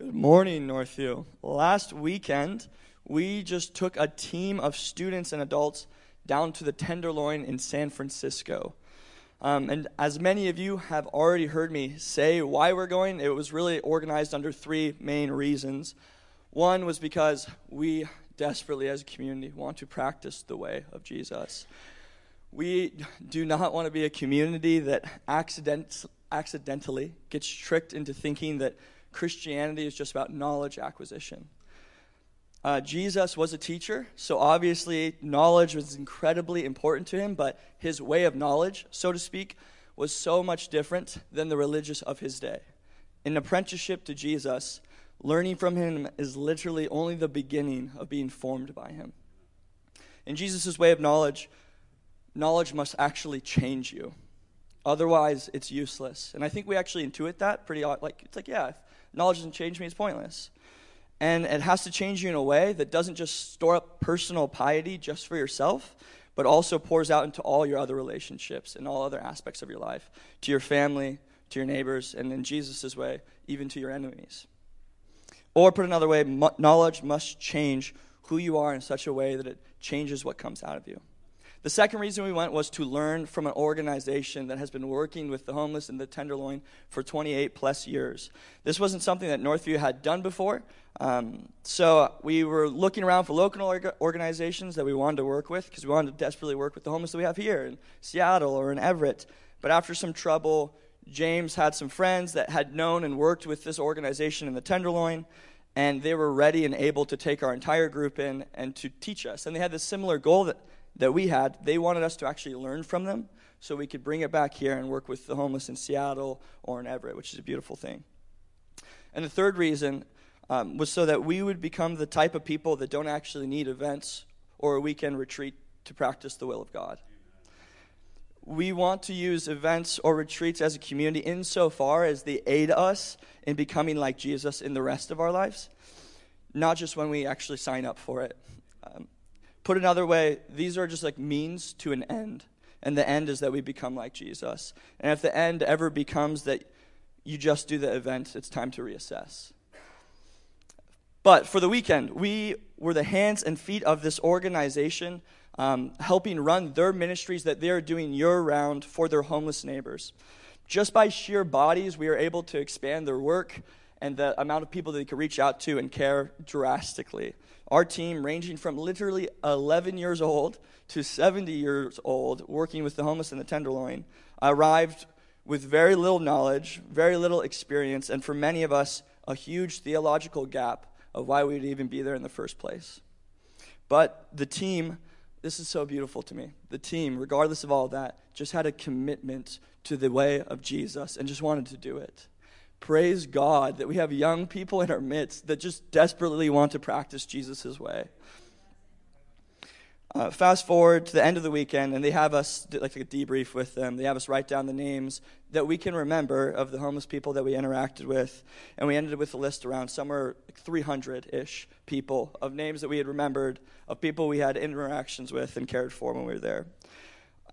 Good morning, Northview. Last weekend, we just took a team of students and adults down to the Tenderloin in San Francisco. And as many of you have already heard me say why we're going, it was really organized under three main reasons. One was because we desperately as a community want to practice the way of Jesus. We do not want to be a community that accidentally gets tricked into thinking that Christianity is just about knowledge acquisition. Jesus was a teacher, so obviously knowledge was incredibly important to him, but his way of knowledge, so to speak, was so much different than the religious of his day. In apprenticeship to Jesus, learning from him is literally only the beginning of being formed by him. In Jesus' way of knowledge, knowledge must actually change you. Otherwise, it's useless. And I think we actually intuit that pretty odd. If knowledge doesn't change me, it's pointless. And it has to change you in a way that doesn't just store up personal piety just for yourself, but also pours out into all your other relationships and all other aspects of your life, to your family, to your neighbors, and in Jesus' way, even to your enemies. Or put another way, knowledge must change who you are in such a way that it changes what comes out of you. The second reason we went was to learn from an organization that has been working with the homeless in the Tenderloin for 28 plus years. This wasn't something that Northview had done before, so we were looking around for local organizations that we wanted to work with because we wanted to desperately work with the homeless that we have here in Seattle or in Everett. But after some trouble, James had some friends that had known and worked with this organization in the Tenderloin, and they were ready and able to take our entire group in and to teach us. And they had this similar goal that we had. They wanted us to actually learn from them so we could bring it back here and work with the homeless in Seattle or in Everett, which is a beautiful thing. And the third reason was so that we would become the type of people that don't actually need events or a weekend retreat to practice the will of God. We want to use events or retreats as a community insofar as they aid us in becoming like Jesus in the rest of our lives, not just when we actually sign up for it. Put another way, these are just like means to an end, and the end is that we become like Jesus. And if the end ever becomes that you just do the event, it's time to reassess. But for the weekend, we were the hands and feet of this organization, helping run their ministries that they are doing year-round for their homeless neighbors. Just by sheer bodies, we are able to expand their work and the amount of people that they could reach out to and care drastically. Our team, ranging from literally 11 years old to 70 years old, working with the homeless in the Tenderloin, arrived with very little knowledge, very little experience, and for many of us, a huge theological gap of why we would even be there in the first place. But the team, this is so beautiful to me, the team, regardless of all that, just had a commitment to the way of Jesus and just wanted to do it. Praise God that we have young people in our midst that just desperately want to practice Jesus' way. Fast forward to the end of the weekend, and they have us do like a debrief with them. They have us write down the names that we can remember of the homeless people that we interacted with, and we ended with a list around somewhere like 300-ish people of names that we had remembered, of people we had interactions with and cared for when we were there.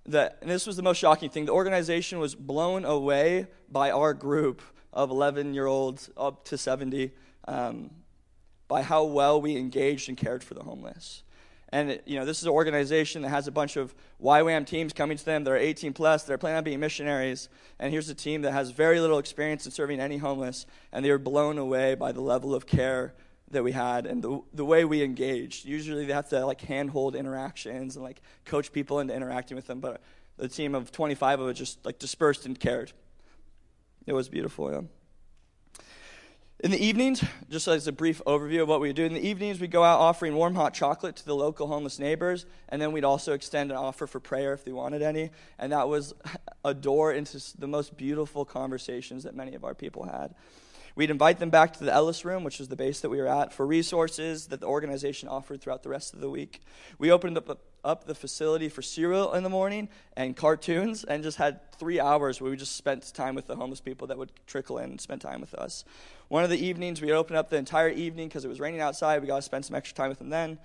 And this was the most shocking thing. The organization was blown away by our group of 11-year-olds up to 70, by how well we engaged and cared for the homeless. And, this is an organization that has a bunch of YWAM teams coming to them. They're 18 plus. They're planning on being missionaries. And here's a team that has very little experience in serving any homeless, and they were blown away by the level of care that we had and the way we engaged. Usually they have to, handhold interactions and, coach people into interacting with them. But the team of 25 of us just, dispersed and cared. It was beautiful, yeah. In the evenings, just as a brief overview of what we do, in the evenings we'd go out offering warm hot chocolate to the local homeless neighbors, and then we'd also extend an offer for prayer if they wanted any, and that was a door into the most beautiful conversations that many of our people had. We'd invite them back to the Ellis Room, which was the base that we were at, for resources that the organization offered throughout the rest of the week. We opened up the facility for cereal in the morning and cartoons, and just had 3 hours where we just spent time with the homeless people that would trickle in and spend time with us. One of the evenings, we opened up the entire evening because it was raining outside. We got to spend some extra time with them then.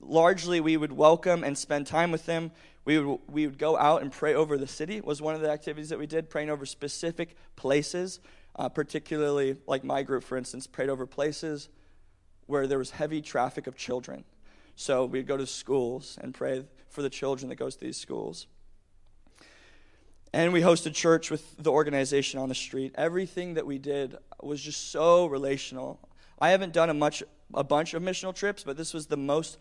largely we would welcome and spend time with them. We would go out and pray over the city was one of the activities that we did, praying over specific places, particularly like my group, for instance, prayed over places where there was heavy traffic of children. So we'd go to schools and pray for the children that goes to these schools. And we hosted church with the organization on the street. Everything that we did was just so relational. I haven't done a bunch of missional trips, but this was the most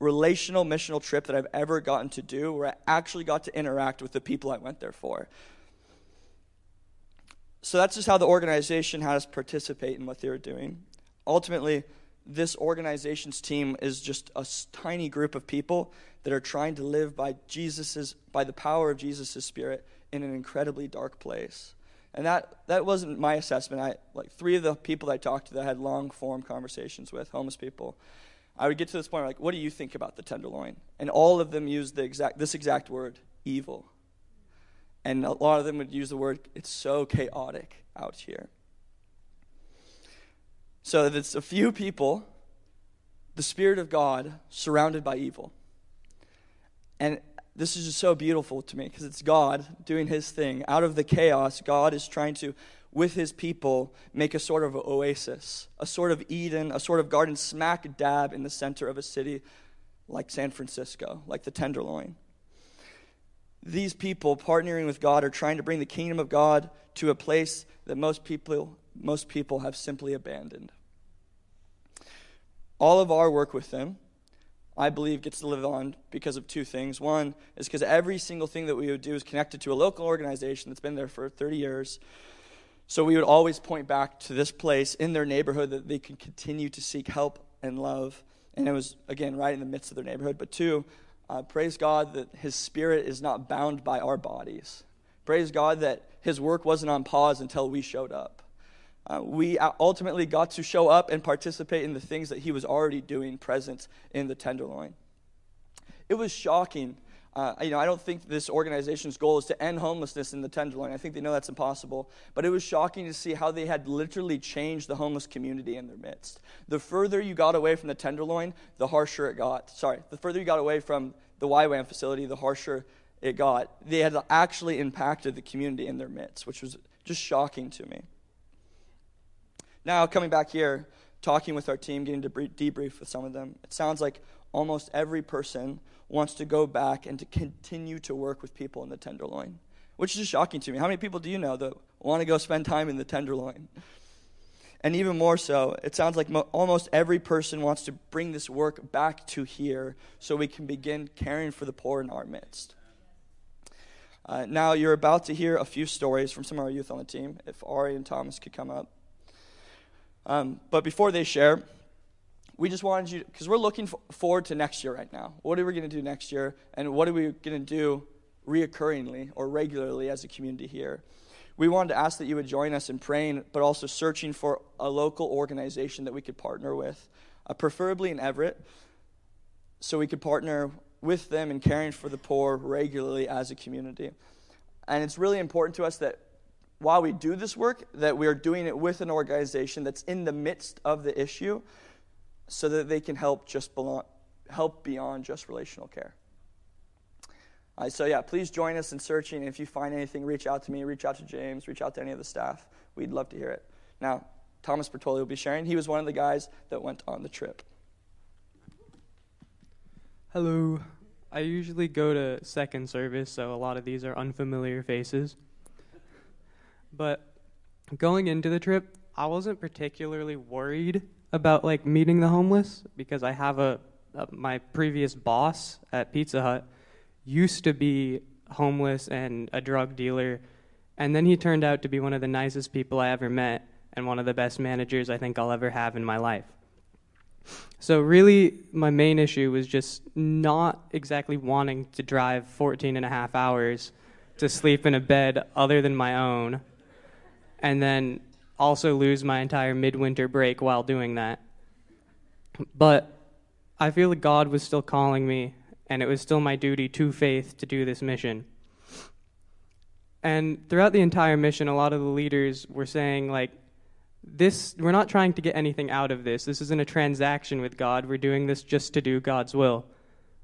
relational missional trip that I've ever gotten to do, where I actually got to interact with the people I went there for. So that's just how the organization had us participate in what they were doing. Ultimately, this organization's team is just a tiny group of people that are trying to live by the power of Jesus' Spirit in an incredibly dark place. And that wasn't my assessment. Three of the people that I talked to that I had long-form conversations with, homeless people, I would get to this point, what do you think about the Tenderloin? And all of them used this exact word, evil. And a lot of them would use the word, it's so chaotic out here. So it's a few people, the Spirit of God, surrounded by evil. And this is just so beautiful to me, because it's God doing his thing. Out of the chaos, God is trying to, with his people, make a sort of oasis, a sort of Eden, a sort of garden smack dab in the center of a city like San Francisco, like the Tenderloin. These people partnering with God are trying to bring the kingdom of God to a place that most people have simply abandoned. All of our work with them, I believe, gets to live on because of two things. One is because every single thing that we would do is connected to a local organization that's been there for 30 years. So we would always point back to this place in their neighborhood that they can continue to seek help and love. And it was, again, right in the midst of their neighborhood. But two, praise God that his Spirit is not bound by our bodies. Praise God that his work wasn't on pause until we showed up. We ultimately got to show up and participate in the things that he was already doing present in the Tenderloin. It was shocking. I don't think this organization's goal is to end homelessness in the Tenderloin. I think they know that's impossible. But it was shocking to see how they had literally changed the homeless community in their midst. The further you got away from the Tenderloin, the harsher it got. The further you got away from the YWAM facility, the harsher it got. They had actually impacted the community in their midst, which was just shocking to me. Now, coming back here, talking with our team, getting to debrief with some of them, it sounds like almost every person wants to go back and to continue to work with people in the Tenderloin, which is shocking to me. How many people do you know that want to go spend time in the Tenderloin? And even more so, it sounds like almost every person wants to bring this work back to here so we can begin caring for the poor in our midst. Now, you're about to hear a few stories from some of our youth on the team, if Ari and Thomas could come up. But before they share, we just wanted you, because we're looking forward to next year right now. What are we going to do next year? And what are we going to do reoccurringly or regularly as a community here? We wanted to ask that you would join us in praying, but also searching for a local organization that we could partner with, preferably in Everett, so we could partner with them in caring for the poor regularly as a community. And it's really important to us that while we do this work, that we are doing it with an organization that's in the midst of the issue so that they can help beyond just relational care. Please join us in searching. If you find anything, reach out to me, reach out to James, reach out to any of the staff. We'd love to hear it. Now, Thomas Bertoli will be sharing. He was one of the guys that went on the trip. Hello. I usually go to second service, so a lot of these are unfamiliar faces. But going into the trip, I wasn't particularly worried about meeting the homeless, because I have my previous boss at Pizza Hut used to be homeless and a drug dealer, and then he turned out to be one of the nicest people I ever met and one of the best managers I think I'll ever have in my life. So really, my main issue was just not exactly wanting to drive 14 and a half hours to sleep in a bed other than my own, and then also lose my entire midwinter break while doing that. But I feel that God was still calling me, and it was still my duty to faith to do this mission. And throughout the entire mission, a lot of the leaders were saying, this, we're not trying to get anything out of this. This isn't a transaction with God. We're doing this just to do God's will.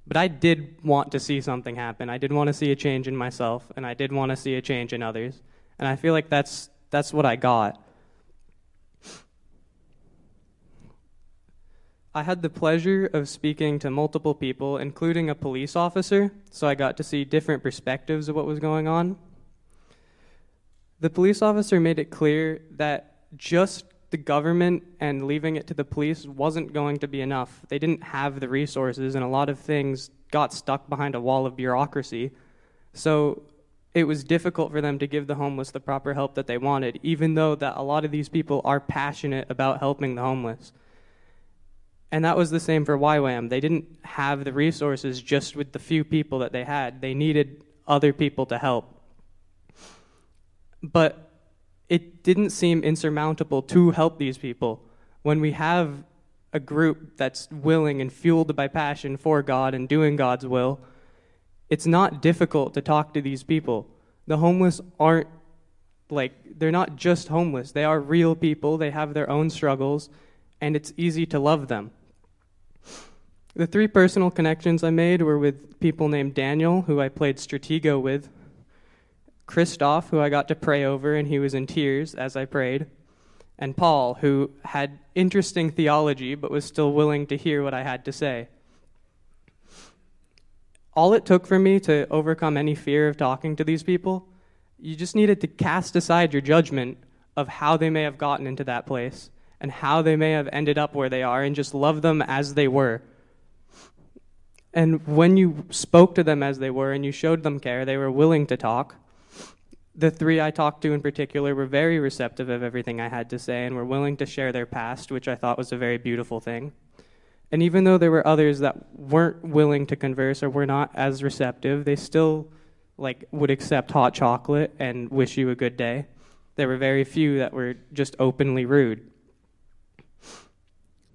But I did want to see something happen. I did want to see a change in myself, and I did want to see a change in others. And I feel like that's what I got. I had the pleasure of speaking to multiple people, including a police officer, so I got to see different perspectives of what was going on. The police officer made it clear that just the government and leaving it to the police wasn't going to be enough. They didn't have the resources, and a lot of things got stuck behind a wall of bureaucracy. So it was difficult for them to give the homeless the proper help that they wanted, even though that a lot of these people are passionate about helping the homeless. And that was the same for YWAM. They didn't have the resources just with the few people that they had. They needed other people to help. But it didn't seem insurmountable to help these people. When we have a group that's willing and fueled by passion for God and doing God's will, it's not difficult to talk to these people. The homeless aren't, they're not just homeless. They are real people. They have their own struggles, and it's easy to love them. The three personal connections I made were with people named Daniel, who I played Stratego with, Christoph, who I got to pray over, and he was in tears as I prayed, and Paul, who had interesting theology but was still willing to hear what I had to say. All it took for me to overcome any fear of talking to these people, you just needed to cast aside your judgment of how they may have gotten into that place and how they may have ended up where they are, and just love them as they were. And when you spoke to them as they were and you showed them care, they were willing to talk. The three I talked to in particular were very receptive of everything I had to say and were willing to share their past, which I thought was a very beautiful thing. And even though there were others that weren't willing to converse or were not as receptive, they still would accept hot chocolate and wish you a good day. There were very few that were just openly rude.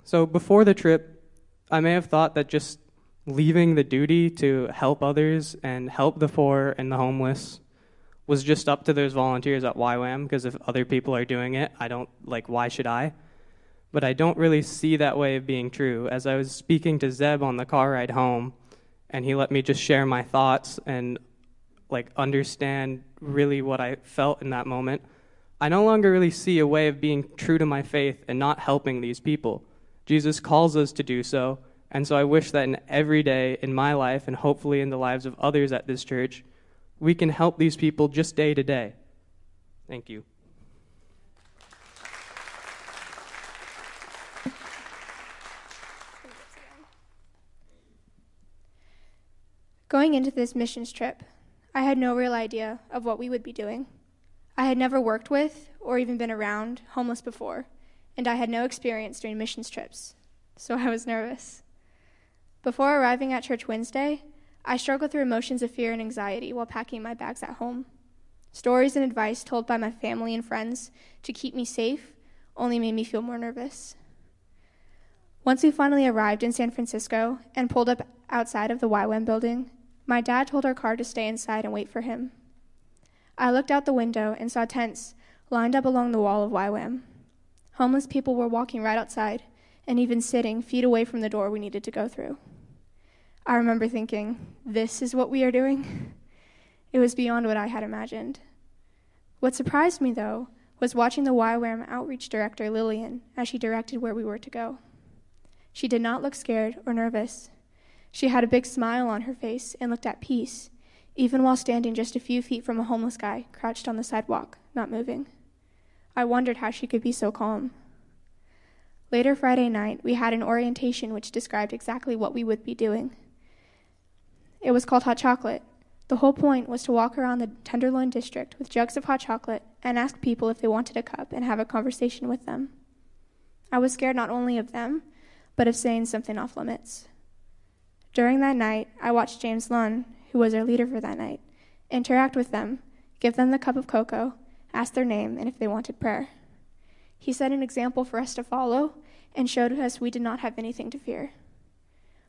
So before the trip, I may have thought that just leaving the duty to help others and help the poor and the homeless was just up to those volunteers at YWAM, because if other people are doing it, I don't, why should I? But I don't really see that way of being true. As I was speaking to Zeb on the car ride home, and he let me just share my thoughts and, understand really what I felt in that moment, I no longer really see a way of being true to my faith and not helping these people. Jesus calls us to do so, and so I wish that in every day in my life, and hopefully in the lives of others at this church, we can help these people just day to day. Thank you. Going into this missions trip, I had no real idea of what we would be doing. I had never worked with or even been around homeless before, and I had no experience doing missions trips, so I was nervous. Before arriving at church Wednesday, I struggled through emotions of fear and anxiety while packing my bags at home. Stories and advice told by my family and friends to keep me safe only made me feel more nervous. Once we finally arrived in San Francisco and pulled up outside of the YWAM building, my dad told our car to stay inside and wait for him. I looked out the window and saw tents lined up along the wall of YWAM. Homeless people were walking right outside and even sitting feet away from the door we needed to go through. I remember thinking, this is what we are doing? It was beyond what I had imagined. What surprised me, though, was watching the YWAM outreach director, Lillian, as she directed where we were to go. She did not look scared or nervous. She had a big smile on her face and looked at peace, even while standing just a few feet from a homeless guy crouched on the sidewalk, not moving. I wondered how she could be so calm. Later Friday night, we had an orientation which described exactly what we would be doing. It was called Hot Chocolate. The whole point was to walk around the Tenderloin district with jugs of hot chocolate and ask people if they wanted a cup and have a conversation with them. I was scared not only of them, but of saying something off limits. During that night, I watched James Lunn, who was our leader for that night, interact with them, give them the cup of cocoa, asked their name and if they wanted prayer. He set an example for us to follow and showed us we did not have anything to fear.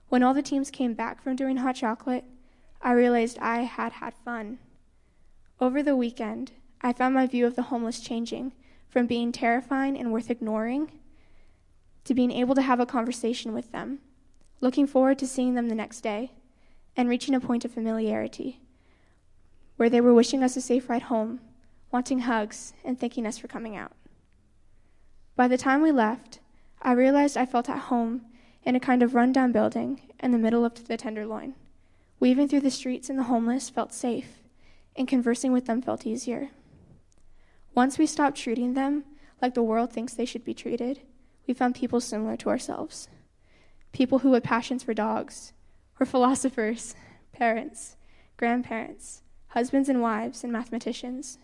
When all the teams came back from doing hot chocolate, I realized I had had fun. Over the weekend, I found my view of the homeless changing from being terrifying and worth ignoring to being able to have a conversation with them, looking forward to seeing them the next day, and reaching a point of familiarity where they were wishing us a safe ride home, wanting hugs, and thanking us for coming out. By the time we left, I realized I felt at home in a kind of run-down building in the middle of the Tenderloin. Weaving through the streets and the homeless felt safe, and conversing with them felt easier. Once we stopped treating them like the world thinks they should be treated, we found people similar to ourselves. People who had passions for dogs, were philosophers, parents, grandparents, husbands and wives, and mathematicians.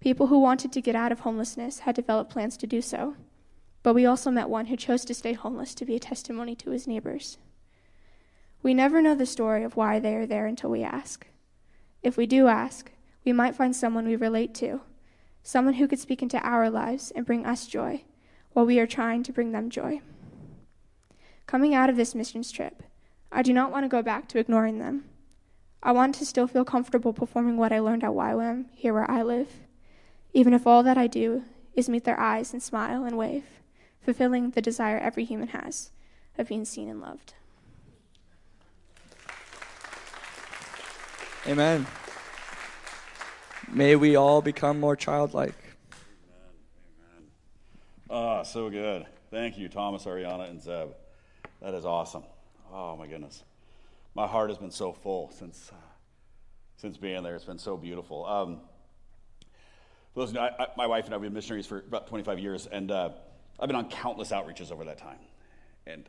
People who wanted to get out of homelessness had developed plans to do so, but we also met one who chose to stay homeless to be a testimony to his neighbors. We never know the story of why they are there until we ask. If we do ask, we might find someone we relate to, someone who could speak into our lives and bring us joy, while we are trying to bring them joy. Coming out of this missions trip, I do not want to go back to ignoring them. I want to still feel comfortable performing what I learned at YWAM here where I live, even if all that I do is meet their eyes and smile and wave, fulfilling the desire every human has of being seen and loved. Amen. May we all become more childlike. Amen. Ah, so good. Thank you, Thomas, Ariana, and Zeb. That is awesome. Oh, my goodness. My heart has been so full since being there. It's been so beautiful. Listen, my wife and I have been missionaries for about 25 years, and I've been on countless outreaches over that time. And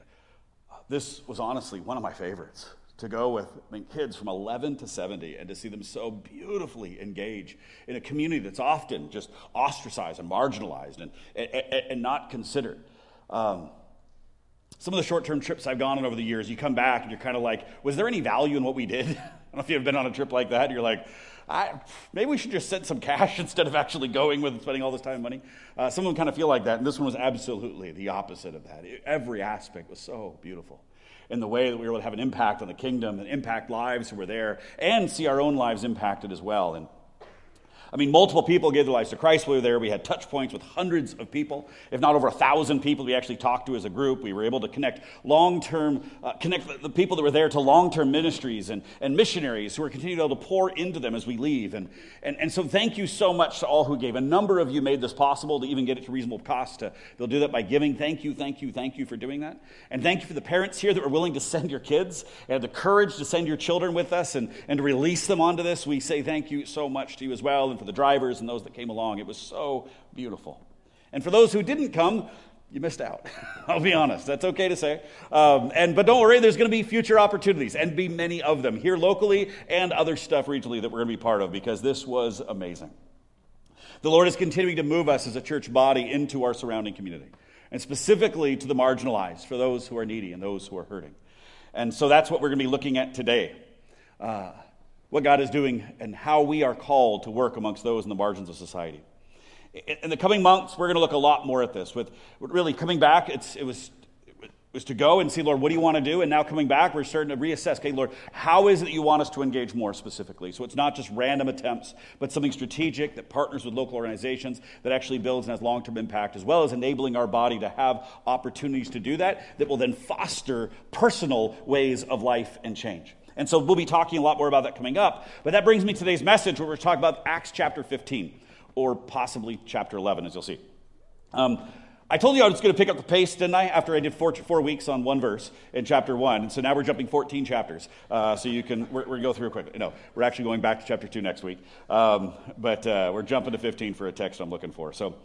this was honestly one of my favorites, to go with kids from 11 to 70 and to see them so beautifully engage in a community that's often just ostracized and marginalized and not considered. Some of the short-term trips I've gone on over the years, you come back and you're kind of like, was there any value in what we did? I don't know if you've been on a trip like that. You're like, maybe we should just send some cash instead of actually going with and spending all this time and money. Some of them kind of feel like that, and this one was absolutely the opposite of that. Every aspect was so beautiful. And the way that we were able to have an impact on the kingdom and impact lives who were there and see our own lives impacted as well. And multiple people gave their lives to Christ. We were there. We had touch points with hundreds of people, if not over 1,000 people we actually talked to as a group. We were able to connect the people that were there to long-term ministries and missionaries who are continuing to be able to pour into them as we leave. And so thank you so much to all who gave. A number of you made this possible to even get it to reasonable cost. They'll do that by giving. Thank you for doing that. And thank you for the parents here that were willing to send your kids and had the courage to send your children with us and to release them onto this. We say thank you so much to you as well. For the drivers and those that came along. It was so beautiful. And for those who didn't come, you missed out. I'll be honest. That's okay to say. But don't worry, there's going to be future opportunities and be many of them here locally and other stuff regionally that we're going to be part of because this was amazing. The Lord is continuing to move us as a church body into our surrounding community and specifically to the marginalized, for those who are needy and those who are hurting. And so that's what we're going to be looking at today. What God is doing and how we are called to work amongst those in the margins of society. In the coming months, we're going to look a lot more at this. With really coming back, it was to go and see, Lord, what do you want to do? And now coming back, we're starting to reassess, okay, Lord, how is it that you want us to engage more specifically? So it's not just random attempts, but something strategic that partners with local organizations that actually builds and has long-term impact, as well as enabling our body to have opportunities to do that will then foster personal ways of life and change. And so we'll be talking a lot more about that coming up. But that brings me to today's message, where we're talking about Acts chapter 15, or possibly chapter 11, as you'll see. I told you I was going to pick up the pace, didn't I, after I did four weeks on one verse in chapter 1. And so now we're jumping 14 chapters. We're going to go through quickly. No, we're actually going back to chapter 2 next week. We're jumping to 15 for a text I'm looking for. So,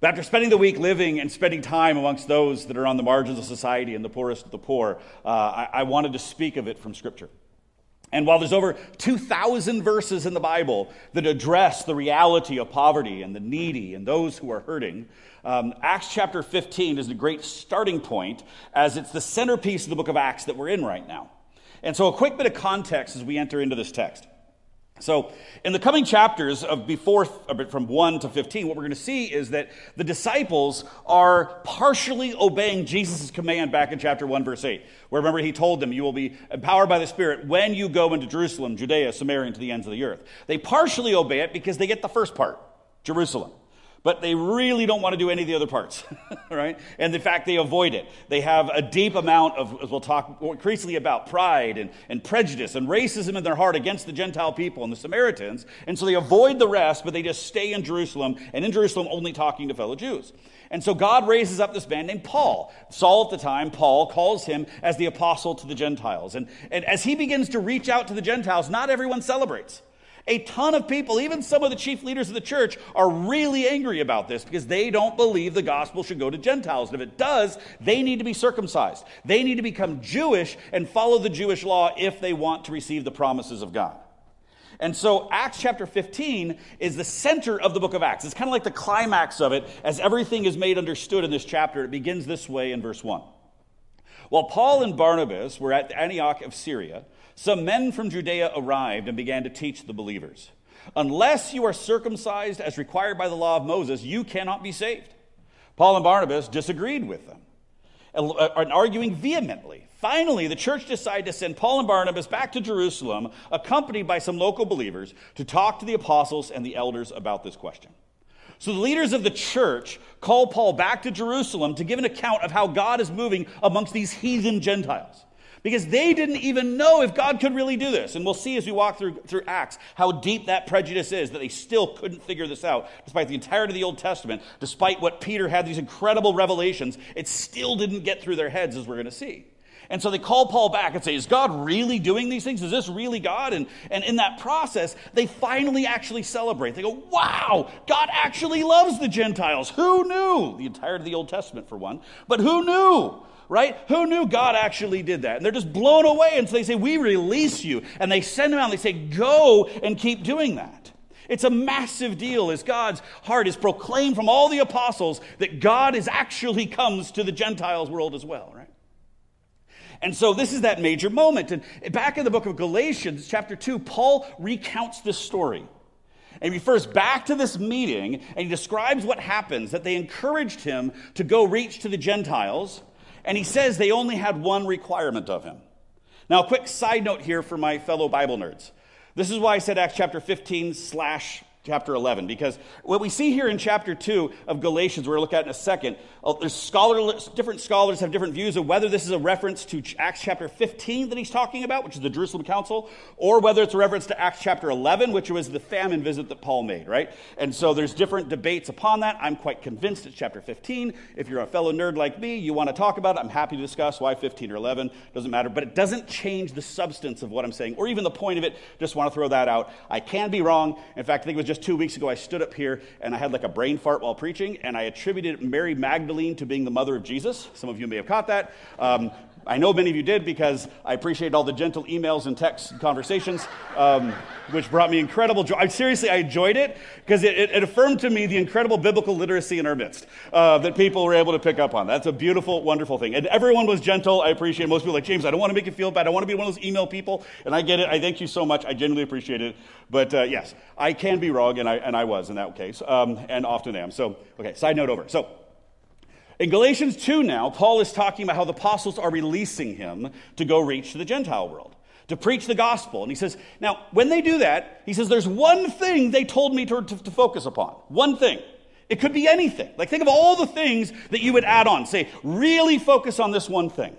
but after spending the week living and spending time amongst those that are on the margins of society and the poorest of the poor, I wanted to speak of it from Scripture. And while there's over 2,000 verses in the Bible that address the reality of poverty and the needy and those who are hurting, Acts chapter 15 is the great starting point, as it's the centerpiece of the book of Acts that we're in right now. And so a quick bit of context as we enter into this text. So in the coming chapters from 1 to 15, what we're going to see is that the disciples are partially obeying Jesus' command back in chapter 1, verse 8, where remember he told them, you will be empowered by the Spirit when you go into Jerusalem, Judea, Samaria, and to the ends of the earth. They partially obey it because they get the first part, Jerusalem. but they really don't want to do any of the other parts, right? And in fact, they avoid it. They have a deep amount of, as we'll talk increasingly about, pride and prejudice and racism in their heart against the Gentile people and the Samaritans. And so they avoid the rest, but they just stay in Jerusalem, and in Jerusalem only talking to fellow Jews. And so God raises up this man named Paul. Saul at the time, Paul calls him as the apostle to the Gentiles. And as he begins to reach out to the Gentiles, not everyone celebrates. A ton of people, even some of the chief leaders of the church, are really angry about this because they don't believe the gospel should go to Gentiles. And if it does, they need to be circumcised. They need to become Jewish and follow the Jewish law if they want to receive the promises of God. And so Acts chapter 15 is the center of the book of Acts. It's kind of like the climax of it as everything is made understood in this chapter. It begins this way in verse 1. While Paul and Barnabas were at Antioch of Syria, some men from Judea arrived and began to teach the believers. Unless you are circumcised as required by the law of Moses, you cannot be saved. Paul and Barnabas disagreed with them, and arguing vehemently. Finally, the church decided to send Paul and Barnabas back to Jerusalem, accompanied by some local believers, to talk to the apostles and the elders about this question. So the leaders of the church call Paul back to Jerusalem to give an account of how God is moving amongst these heathen Gentiles, because they didn't even know if God could really do this. And we'll see as we walk through Acts how deep that prejudice is, that they still couldn't figure this out, despite the entirety of the Old Testament, despite what Peter had, these incredible revelations. It still didn't get through their heads, as we're going to see. And so they call Paul back and say, is God really doing these things? Is this really God? And in that process, they finally actually celebrate. They go, wow, God actually loves the Gentiles. Who knew? The entirety of the Old Testament, for one. But who knew? Right? Who knew God actually did that? And they're just blown away. And so they say, we release you. And they send them out and they say, go and keep doing that. It's a massive deal as God's heart is proclaimed from all the apostles that God is actually comes to the Gentiles world as well, right? And so this is that major moment. And back in the book of Galatians, chapter 2, Paul recounts this story. And he refers back to this meeting, and he describes what happens, that they encouraged him to go reach to the Gentiles. And he says they only had one requirement of him. Now, a quick side note here for my fellow Bible nerds. This is why I said Acts chapter 15/chapter 11, because what we see here in chapter 2 of Galatians, we're going to look at in a second, different scholars have different views of whether this is a reference to Acts chapter 15 that he's talking about, which is the Jerusalem Council, or whether it's a reference to Acts chapter 11, which was the famine visit that Paul made, right? And so there's different debates upon that. I'm quite convinced it's chapter 15. If you're a fellow nerd like me, you want to talk about it, I'm happy to discuss why 15 or 11, doesn't matter, but it doesn't change the substance of what I'm saying, or even the point of it. Just want to throw that out. I can be wrong. In fact, I think it was just 2 weeks ago I stood up here and I had like a brain fart while preaching, and I attributed Mary Magdalene to being the mother of Jesus. Some of you may have caught that. I know many of you did because I appreciate all the gentle emails and texts and conversations, which brought me incredible joy. I enjoyed it because it affirmed to me the incredible biblical literacy in our midst that people were able to pick up on. That's a beautiful, wonderful thing. And everyone was gentle. I appreciate it. Most people were like, James, I don't want to make you feel bad. I want to be one of those email people. And I get it. I thank you so much. I genuinely appreciate it. But yes, I can be wrong, and I was in that case, and often am. So, okay, side note over. So, in Galatians 2 now, Paul is talking about how the apostles are releasing him to go reach the Gentile world, to preach the gospel. And he says, now, when they do that, he says, there's one thing they told me to focus upon. One thing. It could be anything. Like, think of all the things that you would add on. Say, really focus on this one thing.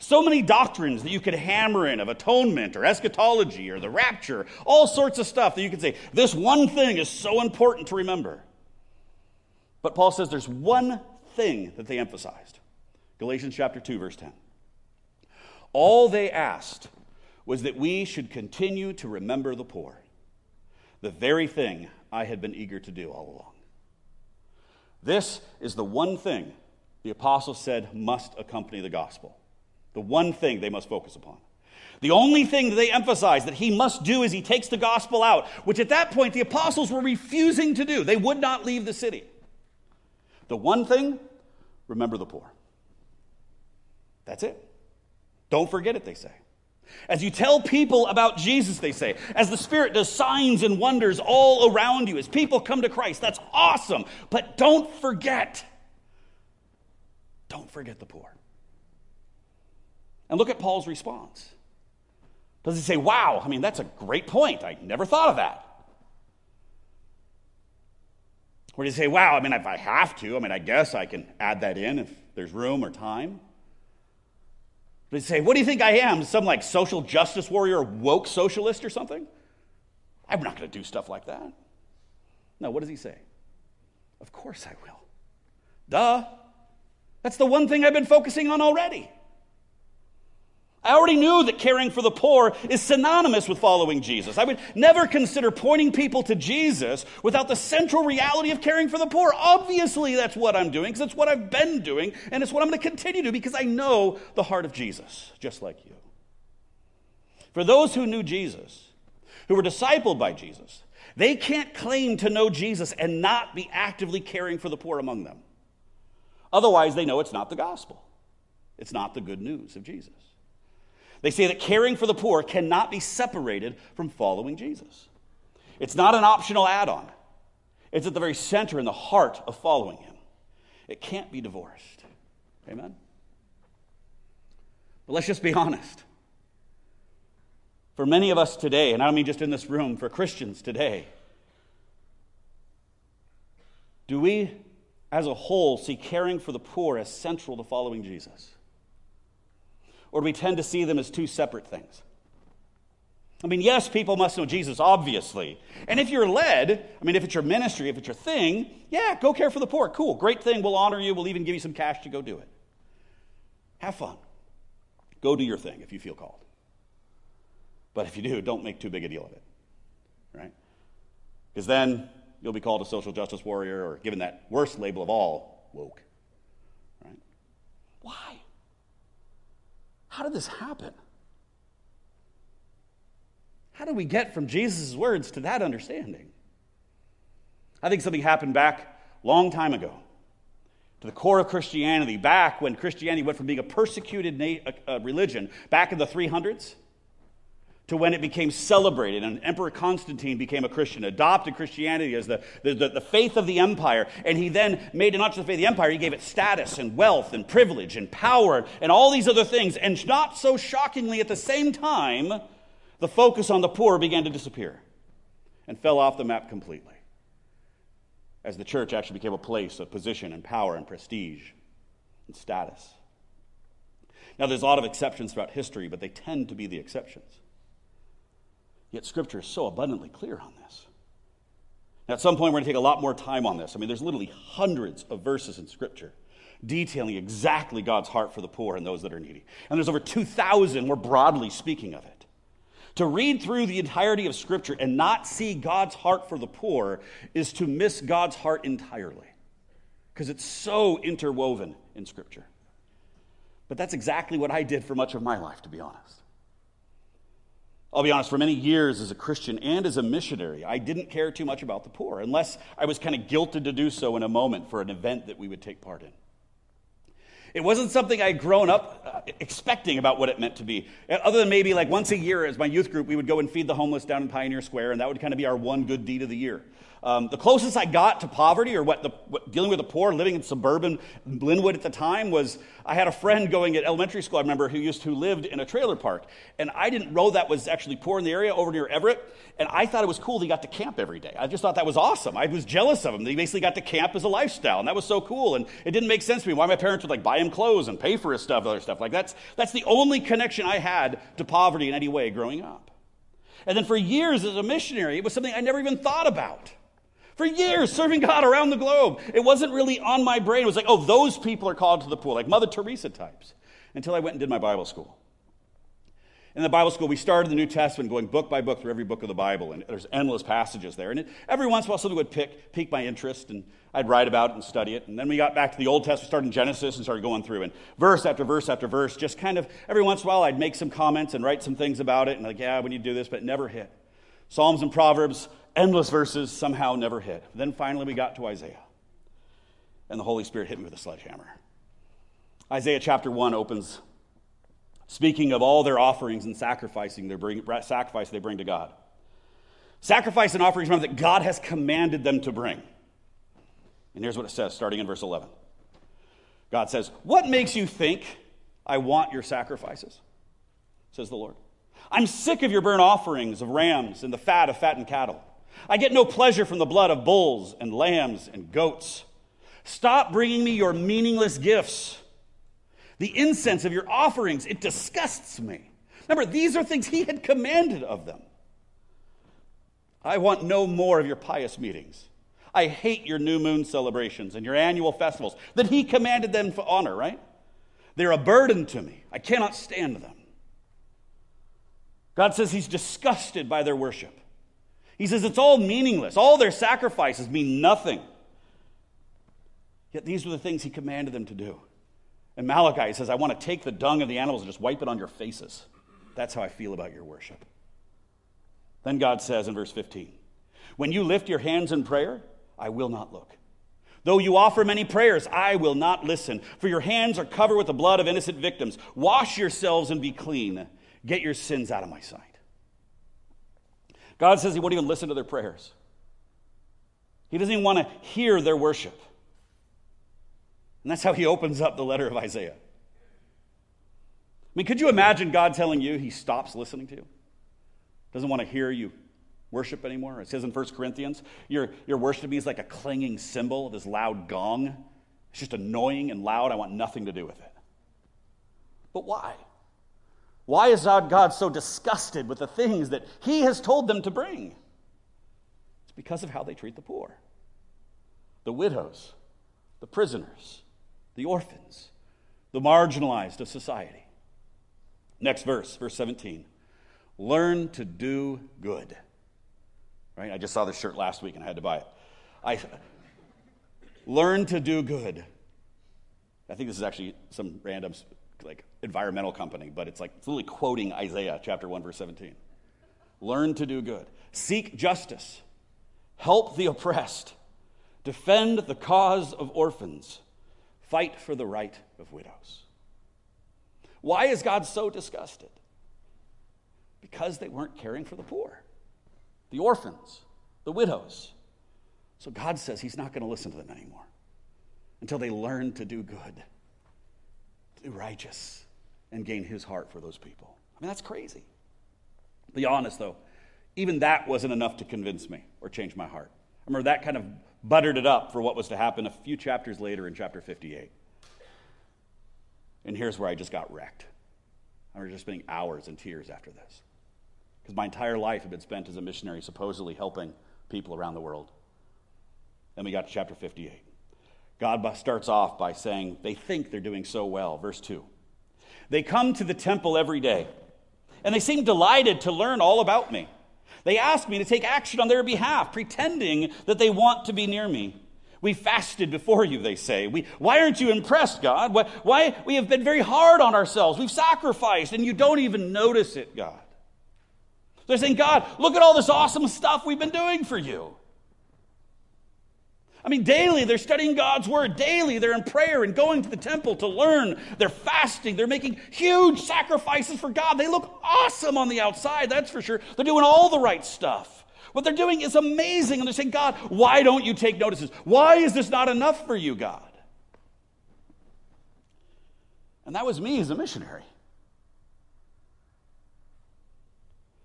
So many doctrines that you could hammer in of atonement or eschatology or the rapture, all sorts of stuff that you could say, this one thing is so important to remember. But Paul says there's one thing that they emphasized. Galatians chapter 2, verse 10. All they asked was that we should continue to remember the poor, the very thing I had been eager to do all along. This is the one thing the apostles said must accompany the gospel, the one thing they must focus upon. The only thing that they emphasize that he must do is he takes the gospel out, which at that point the apostles were refusing to do. They would not leave the city. The one thing, remember the poor. That's it. Don't forget it, they say. As you tell people about Jesus, they say, as the Spirit does signs and wonders all around you, as people come to Christ, that's awesome. But don't forget the poor. And look at Paul's response. Does he say, wow, I mean, that's a great point. I never thought of that. where you say, wow, I mean, if I have to, I mean, I guess I can add that in if there's room or time. But you say, what do you think I am, some like social justice warrior, woke socialist or something? I'm not going to do stuff like that. No, what does he say? Of course I will. Duh. That's the one thing I've been focusing on already. I already knew that caring for the poor is synonymous with following Jesus. I would never consider pointing people to Jesus without the central reality of caring for the poor. Obviously, that's what I'm doing, because it's what I've been doing, and it's what I'm going to continue to do, because I know the heart of Jesus, just like you. For those who knew Jesus, who were discipled by Jesus, they can't claim to know Jesus and not be actively caring for the poor among them. Otherwise, they know it's not the gospel. It's not the good news of Jesus. They say that caring for the poor cannot be separated from following Jesus. It's not an optional add-on. It's at the very center and the heart of following him. It can't be divorced. Amen? But let's just be honest. For many of us today, and I don't mean just in this room, for Christians today, do we as a whole see caring for the poor as central to following Jesus? Or do we tend to see them as two separate things? I mean, yes, people must know Jesus, obviously. And if you're led, I mean, if it's your ministry, if it's your thing, yeah, go care for the poor. Cool, great thing. We'll honor you. We'll even give you some cash to go do it. Have fun. Go do your thing if you feel called. But if you do, don't make too big a deal of it, right? Because then you'll be called a social justice warrior or given that worst label of all, woke, right? Why? How did this happen? How did we get from Jesus' words to that understanding? I think something happened back a long time ago to the core of Christianity, back when Christianity went from being a persecuted religion back in the 300s to when it became celebrated and Emperor Constantine became a Christian, adopted Christianity as the faith of the empire. And he then made it not just the faith of the empire, he gave it status and wealth and privilege and power and all these other things. And not so shockingly, at the same time, the focus on the poor began to disappear and fell off the map completely as the church actually became a place of position and power and prestige and status. Now, there's a lot of exceptions throughout history, but they tend to be the exceptions. Yet Scripture is so abundantly clear on this. Now, at some point, we're going to take a lot more time on this. I mean, there's literally hundreds of verses in Scripture detailing exactly God's heart for the poor and those that are needy. And there's over 2,000 more broadly speaking of it. To read through the entirety of Scripture and not see God's heart for the poor is to miss God's heart entirely, because it's so interwoven in Scripture. But that's exactly what I did for much of my life, to be honest. I'll be honest, for many years as a Christian and as a missionary, I didn't care too much about the poor, unless I was kind of guilted to do so in a moment for an event that we would take part in. It wasn't something I had grown up expecting about what it meant to be, other than maybe like once a year as my youth group, we would go and feed the homeless down in Pioneer Square, and that would kind of be our one good deed of the year. The closest I got to poverty or dealing with the poor, living in suburban Linwood at the time, was I had a friend going at elementary school, I remember, who lived in a trailer park. And I didn't know that was actually poor in the area over near Everett. And I thought it was cool that he got to camp every day. I just thought that was awesome. I was jealous of him that he basically got to camp as a lifestyle. And that was so cool. And it didn't make sense to me why my parents would like buy him clothes and pay for his stuff and other stuff. Like that's the only connection I had to poverty in any way growing up. And then for years as a missionary, it was something I never even thought about. For years, serving God around the globe, it wasn't really on my brain. It was like, oh, those people are called to the poor, like Mother Teresa types, until I went and did my Bible school. In the Bible school, we started the New Testament going book by book through every book of the Bible, and there's endless passages there. And every once in a while, something would pique my interest, and I'd write about it and study it. And then we got back to the Old Testament, started in Genesis, and started going through. And verse after verse after verse, just kind of every once in a while, I'd make some comments and write some things about it. And like, yeah, we need to do this, but it never hit. Psalms and Proverbs, endless verses, somehow never hit. Then finally we got to Isaiah. And the Holy Spirit hit me with a sledgehammer. Isaiah chapter 1 opens, speaking of all their offerings and sacrifice they bring to God. Sacrifice and offerings, remember, that God has commanded them to bring. And here's what it says, starting in verse 11. God says, "What makes you think I want your sacrifices?" says the Lord. "I'm sick of your burnt offerings of rams and the fat of fattened cattle. I get no pleasure from the blood of bulls and lambs and goats. Stop bringing me your meaningless gifts. The incense of your offerings, it disgusts me. Remember, these are things he had commanded of them. I want no more of your pious meetings. I hate your new moon celebrations and your annual festivals that he commanded them to honor, right? They're a burden to me. I cannot stand them. God says he's disgusted by their worship. He says it's all meaningless. All their sacrifices mean nothing. Yet these were the things he commanded them to do. And Malachi says, I want to take the dung of the animals and just wipe it on your faces. That's how I feel about your worship. Then God says in verse 15, when you lift your hands in prayer, I will not look. Though you offer many prayers, I will not listen. For your hands are covered with the blood of innocent victims. Wash yourselves and be clean. Get your sins out of my sight. God says he won't even listen to their prayers. He doesn't even want to hear their worship. And that's how he opens up the letter of Isaiah. I mean, could you imagine God telling you he stops listening to you? Doesn't want to hear you worship anymore? It says in 1 Corinthians, your worship to me is like a clanging cymbal, this loud gong. It's just annoying and loud. I want nothing to do with it. But why? Why is God so disgusted with the things that he has told them to bring? It's because of how they treat the poor, the widows, the prisoners, the orphans, the marginalized of society. Next verse, verse 17. Learn to do good. Right? I just saw this shirt last week and I had to buy it. Learn to do good. I think this is actually some random environmental company, but it's literally quoting Isaiah chapter 1, verse 17. Learn to do good. Seek justice. Help the oppressed. Defend the cause of orphans. Fight for the right of widows. Why is God so disgusted? Because they weren't caring for the poor, the orphans, the widows. So God says he's not going to listen to them anymore until they learn to do good, to do righteous, and gain his heart for those people. I mean, that's crazy. To be honest, though, even that wasn't enough to convince me or change my heart. I remember that kind of buttered it up for what was to happen a few chapters later in chapter 58. And here's where I just got wrecked. I remember just spending hours in tears after this. Because my entire life had been spent as a missionary, supposedly helping people around the world. Then we got to chapter 58. God starts off by saying, they think they're doing so well. Verse 2. They come to the temple every day, and they seem delighted to learn all about me. They ask me to take action on their behalf, pretending that they want to be near me. We fasted before you, they say. Why aren't you impressed, God? Why we have been very hard on ourselves. We've sacrificed, and you don't even notice it, God. They're saying, God, look at all this awesome stuff we've been doing for you. I mean, daily they're studying God's word. Daily they're in prayer and going to the temple to learn. They're fasting. They're making huge sacrifices for God. They look awesome on the outside, that's for sure. They're doing all the right stuff. What they're doing is amazing. And they're saying, God, why don't you take notices? Why is this not enough for you, God? And that was me as a missionary.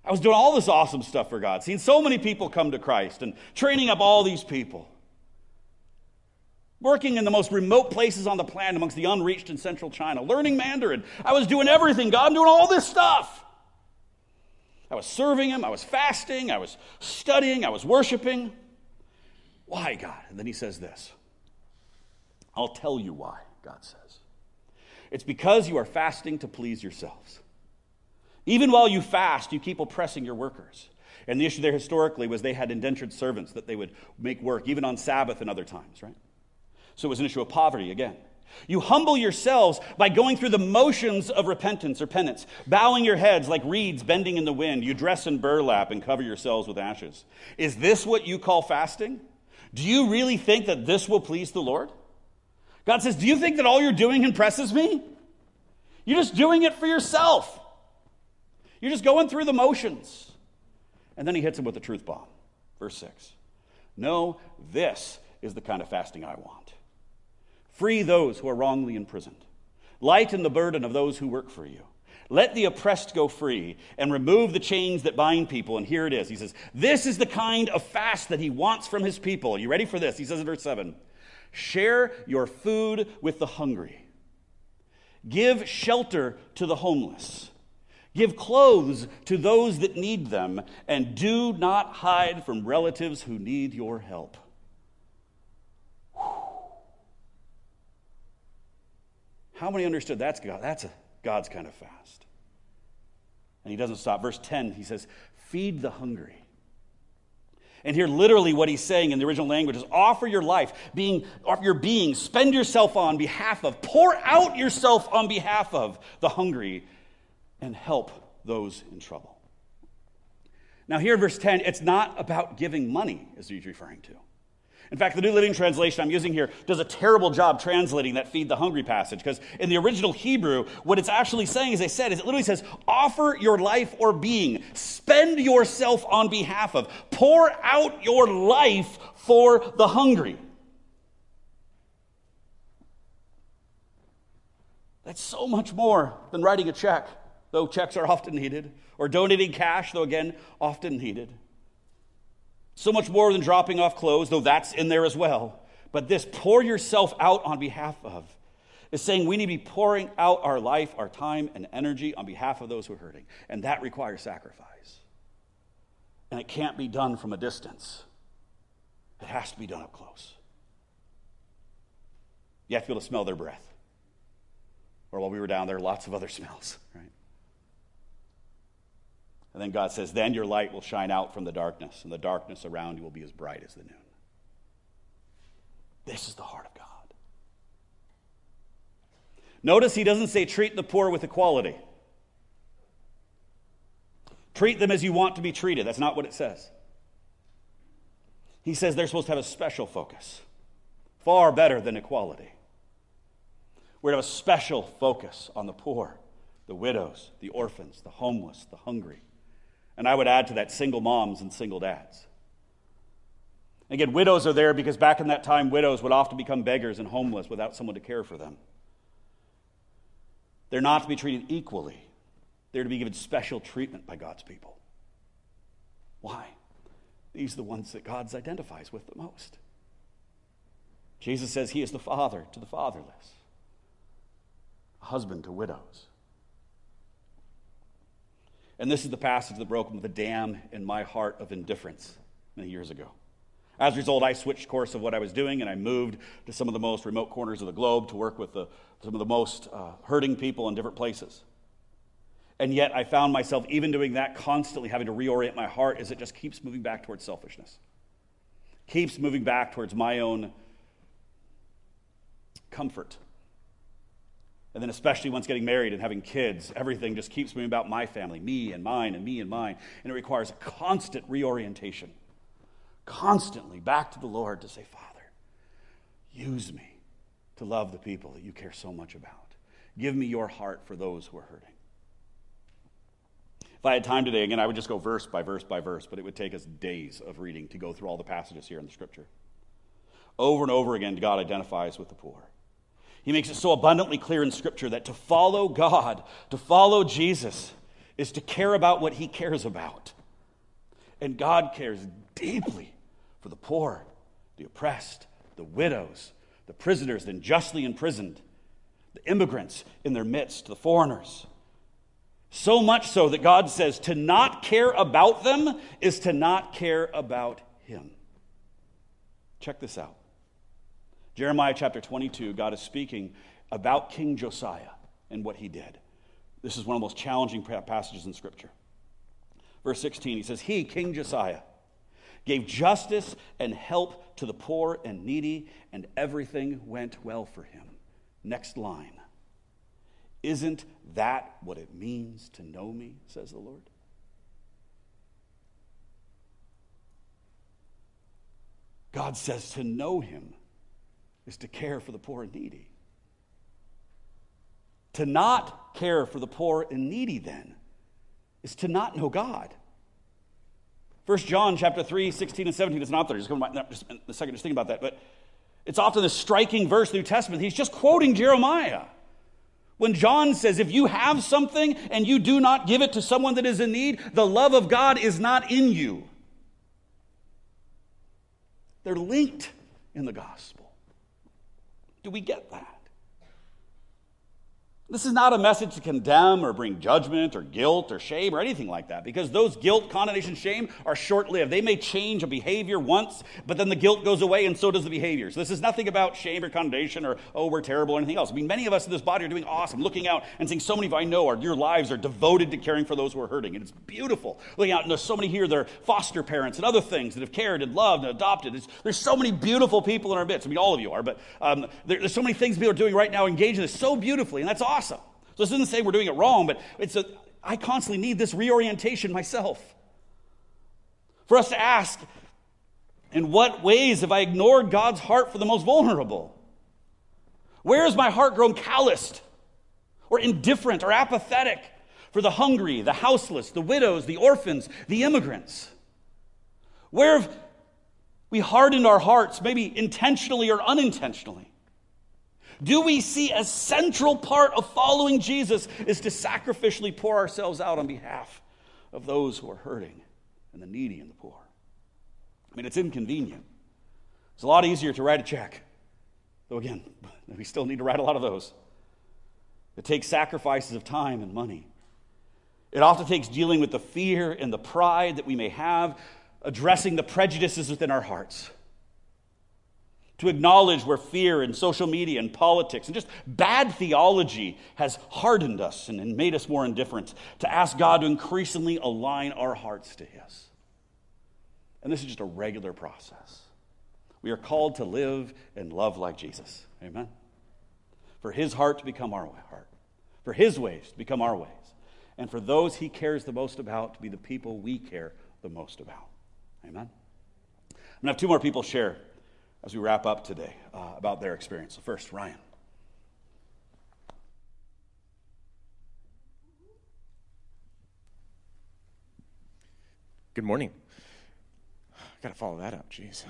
I was doing all this awesome stuff for God, seeing so many people come to Christ and training up all these people, working in the most remote places on the planet amongst the unreached in central China, learning Mandarin. I was doing everything, God. I'm doing all this stuff. I was serving him. I was fasting. I was studying. I was worshiping. Why, God? And then he says this. I'll tell you why, God says. It's because you are fasting to please yourselves. Even while you fast, you keep oppressing your workers. And the issue there historically was they had indentured servants that they would make work, even on Sabbath and other times, right? So it was an issue of poverty again. You humble yourselves by going through the motions of repentance or penance, bowing your heads like reeds bending in the wind. You dress in burlap and cover yourselves with ashes. Is this what you call fasting? Do you really think that this will please the Lord? God says, do you think that all you're doing impresses me? You're just doing it for yourself. You're just going through the motions. And then he hits him with the truth bomb. Verse 6. No, this is the kind of fasting I want. Free those who are wrongly imprisoned. Lighten the burden of those who work for you. Let the oppressed go free and remove the chains that bind people. And here it is. He says, this is the kind of fast that he wants from his people. Are you ready for this? He says in verse 7, share your food with the hungry. Give shelter to the homeless. Give clothes to those that need them. And do not hide from relatives who need your help. How many understood that's God? That's God's kind of fast. And he doesn't stop. Verse 10, he says, feed the hungry. And here literally what he's saying in the original language is offer your life, offer your being, spend yourself on behalf of, pour out yourself on behalf of the hungry and help those in trouble. Now here in verse 10, it's not about giving money as he's referring to. In fact, the New Living Translation I'm using here does a terrible job translating that feed the hungry passage, because in the original Hebrew, what it's actually saying, as I said, is it literally says, offer your life or being, spend yourself on behalf of, pour out your life for the hungry. That's so much more than writing a check, though checks are often needed, or donating cash, though again, often needed. So much more than dropping off clothes, though that's in there as well. But this pour yourself out on behalf of is saying we need to be pouring out our life, our time, and energy on behalf of those who are hurting. And that requires sacrifice. And it can't be done from a distance. It has to be done up close. You have to be able to smell their breath. Or while we were down there, lots of other smells, right? And then God says, then your light will shine out from the darkness, and the darkness around you will be as bright as the noon. This is the heart of God. Notice he doesn't say treat the poor with equality. Treat them as you want to be treated. That's not what it says. He says they're supposed to have a special focus, far better than equality. We're to have a special focus on the poor, the widows, the orphans, the homeless, the hungry. And I would add to that single moms and single dads. Again, widows are there because back in that time, widows would often become beggars and homeless without someone to care for them. They're not to be treated equally. They're to be given special treatment by God's people. Why? These are the ones that God identifies with the most. Jesus says he is the father to the fatherless, a husband to widows. And this is the passage that broke the dam in my heart of indifference many years ago. As a result, I switched course of what I was doing, and I moved to some of the most remote corners of the globe to work with some of the most hurting people in different places. And yet I found myself, even doing that, constantly having to reorient my heart as it just keeps moving back towards selfishness. Keeps moving back towards my own comfort. And then especially once getting married and having kids, everything just keeps moving about my family, me and mine and me and mine. And it requires a constant reorientation, constantly back to the Lord to say, Father, use me to love the people that you care so much about. Give me your heart for those who are hurting. If I had time today, again, I would just go verse by verse by verse, but it would take us days of reading to go through all the passages here in the Scripture. Over and over again, God identifies with the poor. He makes it so abundantly clear in Scripture that to follow God, to follow Jesus, is to care about what he cares about. And God cares deeply for the poor, the oppressed, the widows, the prisoners unjustly imprisoned, the immigrants in their midst, the foreigners. So much so that God says to not care about them is to not care about him. Check this out. Jeremiah chapter 22, God is speaking about King Josiah and what he did. This is one of the most challenging passages in Scripture. Verse 16, he says, he, King Josiah, gave justice and help to the poor and needy, and everything went well for him. Next line. Isn't that what it means to know me, says the Lord? God says to know him is to care for the poor and needy. To not care for the poor and needy, then, is to not know God. 1 John chapter 3, 16 and 17, it's not there. Just come back in a second, just think about that. But it's often this striking verse in the New Testament. He's just quoting Jeremiah, When John says, if you have something and you do not give it to someone that is in need, the love of God is not in you. They're linked in the gospel. Do we get that? This is not a message to condemn or bring judgment or guilt or shame or anything like that, because those guilt, condemnation, shame are short-lived. They may change a behavior once, but then the guilt goes away and so does the behavior. So this is nothing about shame or condemnation or, oh, we're terrible or anything else. I mean, many of us in this body are doing awesome, looking out and seeing so many of you I know are, your lives are devoted to caring for those who are hurting, and it's beautiful. Looking out, and there's so many here that are foster parents and other things that have cared and loved and adopted. There's so many beautiful people in our midst. I mean, all of you are, but there's so many things people are doing right now, engaging this so beautifully, and that's awesome. So this doesn't say we're doing it wrong, but I constantly need this reorientation myself. For us to ask, in what ways have I ignored God's heart for the most vulnerable? Where has my heart grown calloused or indifferent or apathetic for the hungry, the houseless, the widows, the orphans, the immigrants? Where have we hardened our hearts, maybe intentionally or unintentionally? Do we see a central part of following Jesus is to sacrificially pour ourselves out on behalf of those who are hurting and the needy and the poor? I mean, it's inconvenient. It's a lot easier to write a check. Though again, we still need to write a lot of those. It takes sacrifices of time and money. It often takes dealing with the fear and the pride that we may have, addressing the prejudices within our hearts. To acknowledge where fear and social media and politics and just bad theology has hardened us and made us more indifferent. To ask God to increasingly align our hearts to His. And this is just a regular process. We are called to live and love like Jesus. Amen? For His heart to become our heart. For His ways to become our ways. And for those He cares the most about to be the people we care the most about. Amen? I'm going to have two more people share as we wrap up today, about their experience. So first, Ryan. Good morning. I've got to follow that up, jeez.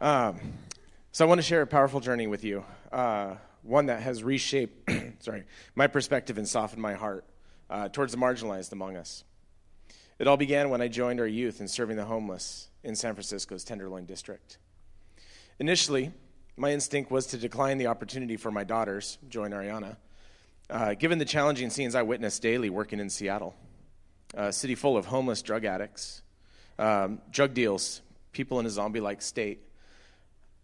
So I want to share a powerful journey with you, one that has reshaped my perspective and softened my heart towards the marginalized among us. It all began when I joined our youth in serving the homeless in San Francisco's Tenderloin district. Initially, my instinct was to decline the opportunity for my daughters, Joy and Ariana, given the challenging scenes I witnessed daily working in Seattle, a city full of homeless drug addicts, drug deals, people in a zombie-like state,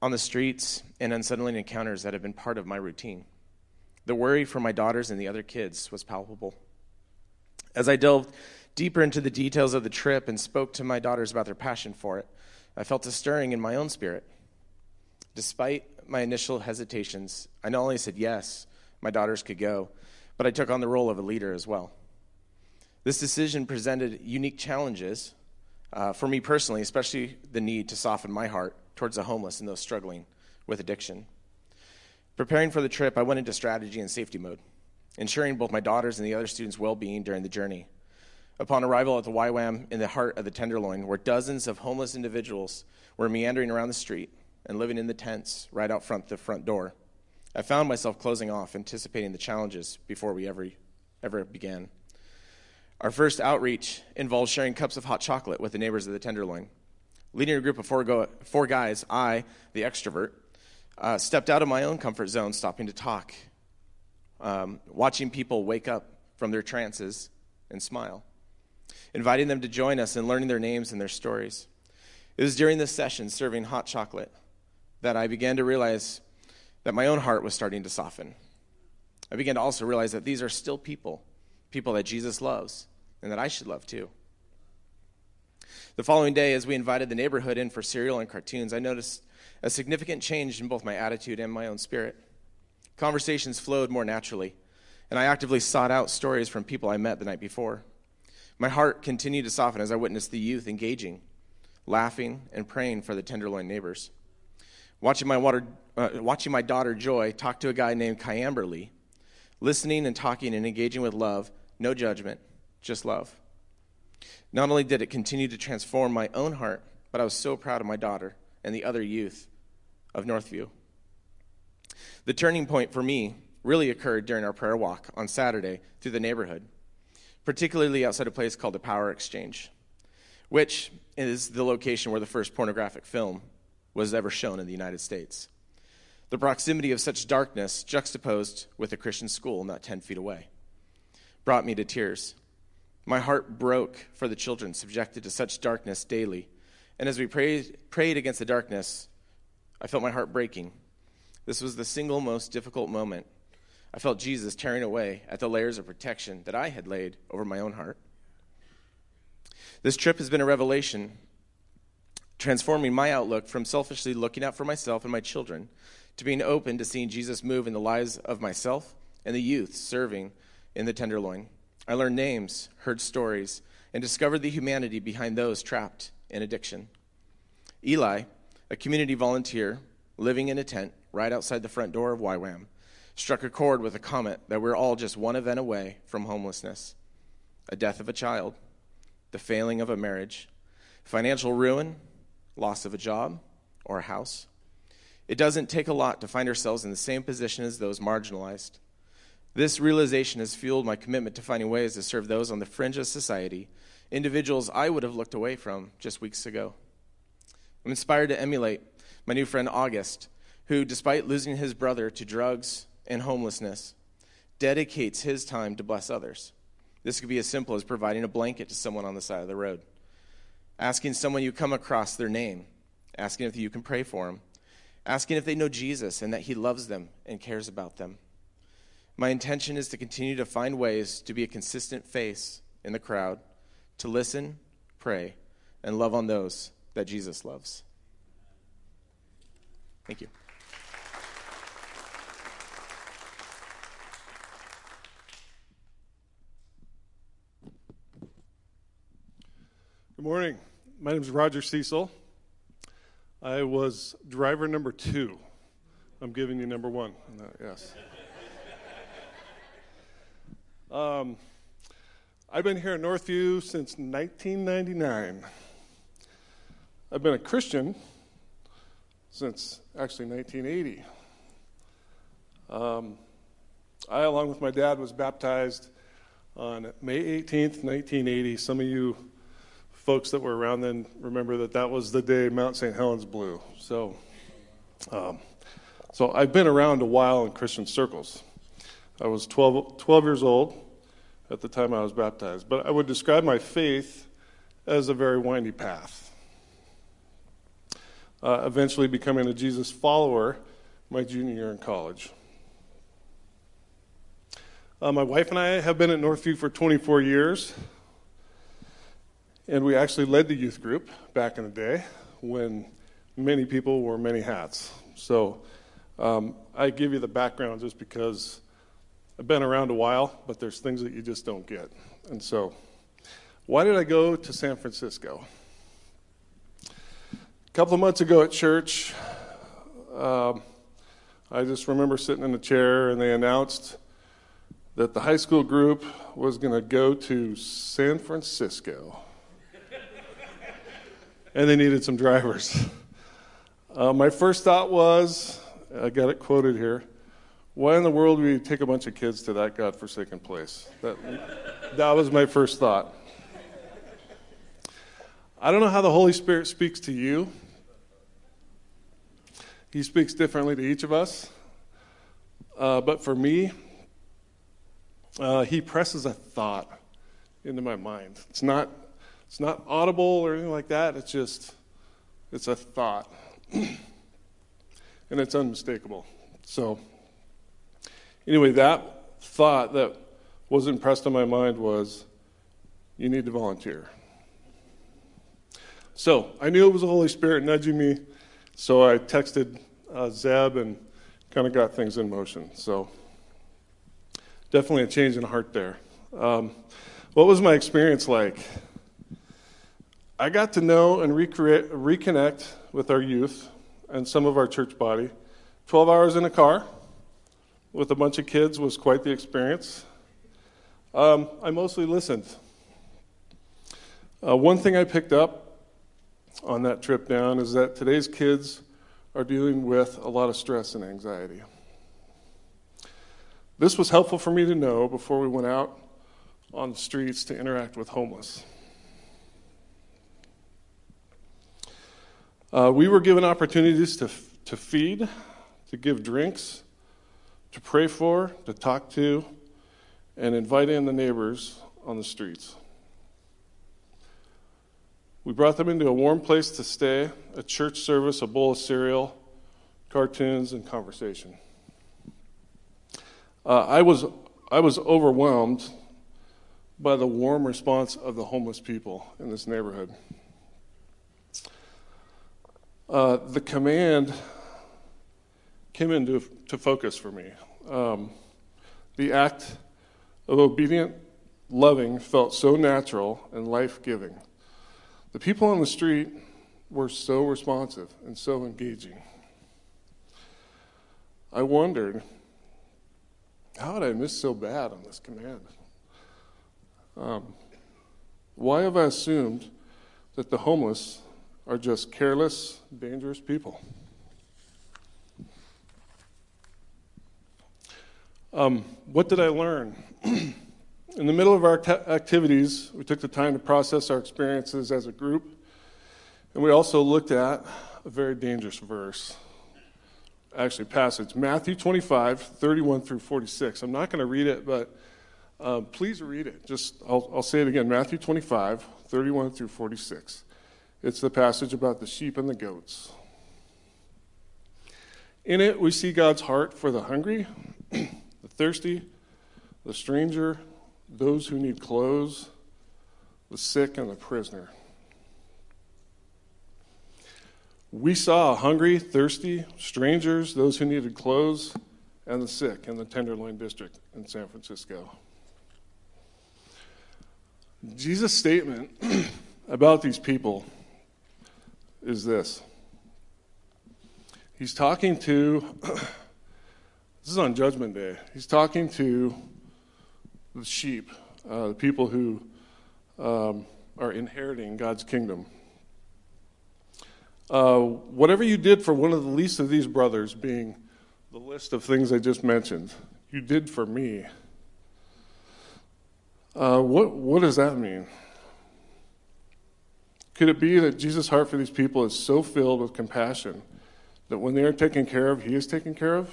on the streets, and unsettling encounters that have been part of my routine. The worry for my daughters and the other kids was palpable. As I delved deeper into the details of the trip and spoke to my daughters about their passion for it, I felt a stirring in my own spirit. Despite my initial hesitations, I not only said yes, my daughters could go, but I took on the role of a leader as well. This decision presented unique challenges for me personally, especially the need to soften my heart towards the homeless and those struggling with addiction. Preparing for the trip, I went into strategy and safety mode, ensuring both my daughters and the other students' well-being during the journey. Upon arrival at the YWAM in the heart of the Tenderloin, where dozens of homeless individuals were meandering around the street, and living in the tents right out front the front door, I found myself closing off, anticipating the challenges before we ever began. Our first outreach involved sharing cups of hot chocolate with the neighbors of the Tenderloin. Leading a group of four guys, I, the extrovert, stepped out of my own comfort zone, stopping to talk, watching people wake up from their trances and smile, inviting them to join us and learning their names and their stories. It was during this session, serving hot chocolate, that I began to realize that my own heart was starting to soften. I began to also realize that these are still people that Jesus loves and that I should love too. The following day, as we invited the neighborhood in for cereal and cartoons, I noticed a significant change in both my attitude and my own spirit. Conversations flowed more naturally, and I actively sought out stories from people I met the night before. My heart continued to soften as I witnessed the youth engaging, laughing, and praying for the Tenderloin neighbors. Watching my daughter Joy talk to a guy named Kyamberly, listening and talking and engaging with love, no judgment, just love. Not only did it continue to transform my own heart, but I was so proud of my daughter and the other youth of Northview. The turning point for me really occurred during our prayer walk on Saturday through the neighborhood, particularly outside a place called the Power Exchange, which is the location where the first pornographic film was ever shown in the United States. The proximity of such darkness juxtaposed with a Christian school not 10 feet away brought me to tears. My heart broke for the children subjected to such darkness daily, and as we prayed against the darkness, I felt my heart breaking. This was the single most difficult moment. I felt Jesus tearing away at the layers of protection that I had laid over my own heart. This trip has been a revelation, transforming my outlook from selfishly looking out for myself and my children to being open to seeing Jesus move in the lives of myself and the youth serving in the Tenderloin. I learned names, heard stories, and discovered the humanity behind those trapped in addiction. Eli, a community volunteer living in a tent right outside the front door of YWAM, struck a chord with a comment that we're all just one event away from homelessness: a death of a child, the failing of a marriage, financial ruin, loss of a job or a house. It doesn't take a lot to find ourselves in the same position as those marginalized. This realization has fueled my commitment to finding ways to serve those on the fringe of society, individuals I would have looked away from just weeks ago. I'm inspired to emulate my new friend August, who, despite losing his brother to drugs and homelessness, dedicates his time to bless others. This could be as simple as providing a blanket to someone on the side of the road, asking someone you come across their name, asking if you can pray for them, asking if they know Jesus and that he loves them and cares about them. My intention is to continue to find ways to be a consistent face in the crowd, to listen, pray, and love on those that Jesus loves. Thank you. Good morning. My name is Roger Cecil. I was driver number 2. I'm giving you number 1. Yes. I've been here at Northview since 1999. I've been a Christian since actually 1980. I, along with my dad, was baptized on May 18th, 1980. Some of you folks that were around then remember that that was the day Mount St. Helens blew. So I've been around a while in Christian circles. I was 12 years old at the time I was baptized, but I would describe my faith as a very windy path. Eventually becoming a Jesus follower my junior year in college. My wife and I have been at Northview for 24 years, and we actually led the youth group back in the day when many people wore many hats. So I give you the background just because I've been around a while, but there's things that you just don't get. And so, why did I go to San Francisco? A couple of months ago at church, I just remember sitting in a chair, and they announced that the high school group was going to go to San Francisco. And they needed some drivers. My first thought was, I got it quoted here, why in the world would you take a bunch of kids to that godforsaken place? That was my first thought. I don't know how the Holy Spirit speaks to you. He speaks differently to each of us. But for me, he presses a thought into my mind. It's not audible or anything like that. It's a thought. And it's unmistakable. So, anyway, that thought that was impressed on my mind was, you need to volunteer. So I knew it was the Holy Spirit nudging me, so I texted Zeb and kind of got things in motion. So definitely a change in heart there. What was my experience like? I got to know and reconnect with our youth and some of our church body. 12 hours in a car with a bunch of kids was quite the experience. I mostly listened. One thing I picked up on that trip down is that today's kids are dealing with a lot of stress and anxiety. This was helpful for me to know before we went out on the streets to interact with homeless. We were given opportunities to feed, to give drinks, to pray for, to talk to, and invite in the neighbors on the streets. We brought them into a warm place to stay, a church service, a bowl of cereal, cartoons, and conversation. I was overwhelmed by the warm response of the homeless people in this neighborhood. The command came into focus for me. The act of obedient loving felt so natural and life-giving. The people on the street were so responsive and so engaging. I wondered, how did I miss so bad on this command? Why have I assumed that the homeless are just careless, dangerous people? What did I learn? In the middle of our activities, we took the time to process our experiences as a group, and we also looked at a very dangerous verse, actually passage, Matthew 25, 31 through 46. I'm not going to read it, but please read it. I'll say it again, Matthew 25, 31 through 46. It's the passage about the sheep and the goats. In it, we see God's heart for the hungry, the thirsty, the stranger, those who need clothes, the sick, and the prisoner. We saw hungry, thirsty, strangers, those who needed clothes, and the sick in the Tenderloin district in San Francisco. Jesus' statement about these people is this. He's talking to, this is on Judgment Day, he's talking to the sheep, the people who are inheriting God's kingdom. Whatever you did for one of the least of these brothers, being the list of things I just mentioned, you did for me. What does that mean? Could it be that Jesus' heart for these people is so filled with compassion that when they are taken care of, he is taken care of?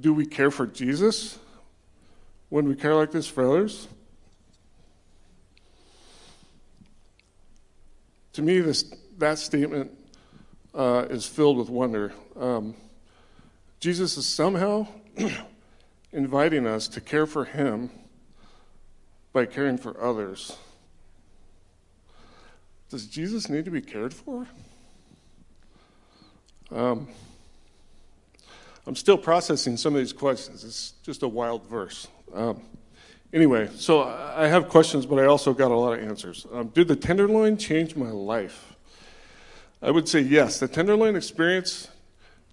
Do we care for Jesus when we care like this for others? To me, that statement is filled with wonder. Jesus is somehow inviting us to care for him by caring for others. Does Jesus need to be cared for? I'm still processing some of these questions. It's just a wild verse. Anyway, so I have questions, but I also got a lot of answers. Did the Tenderloin change my life? I would say yes. The Tenderloin experience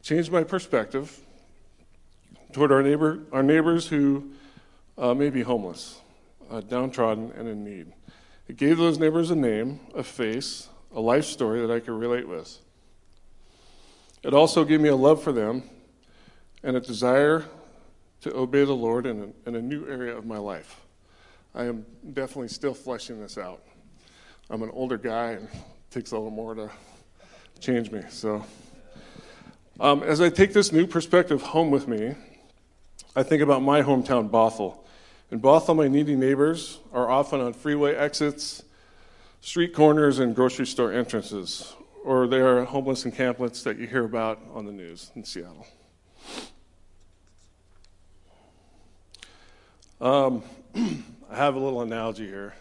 changed my perspective toward our neighbors who may be homeless, downtrodden, and in need. It gave those neighbors a name, a face, a life story that I could relate with. It also gave me a love for them and a desire to obey the Lord in a new area of my life. I am definitely still fleshing this out. I'm an older guy, and it takes a little more to change me. So, as I take this new perspective home with me, I think about my hometown, Bothell. In Bothell, my needy neighbors are often on freeway exits, street corners, and grocery store entrances, or they are homeless encampments that you hear about on the news in Seattle. I have a little analogy here.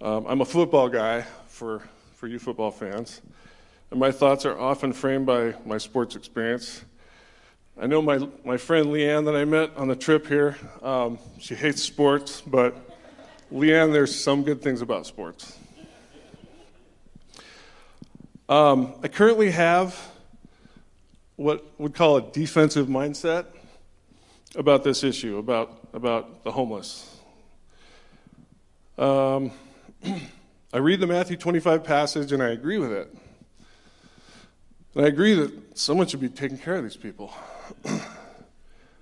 I'm a football guy for you football fans, and my thoughts are often framed by my sports experience. I know my friend Leanne that I met on the trip here, she hates sports, but Leanne, there's some good things about sports. I currently have what we call a defensive mindset about this issue, about the homeless. I read the Matthew 25 passage and I agree with it. And I agree that someone should be taking care of these people.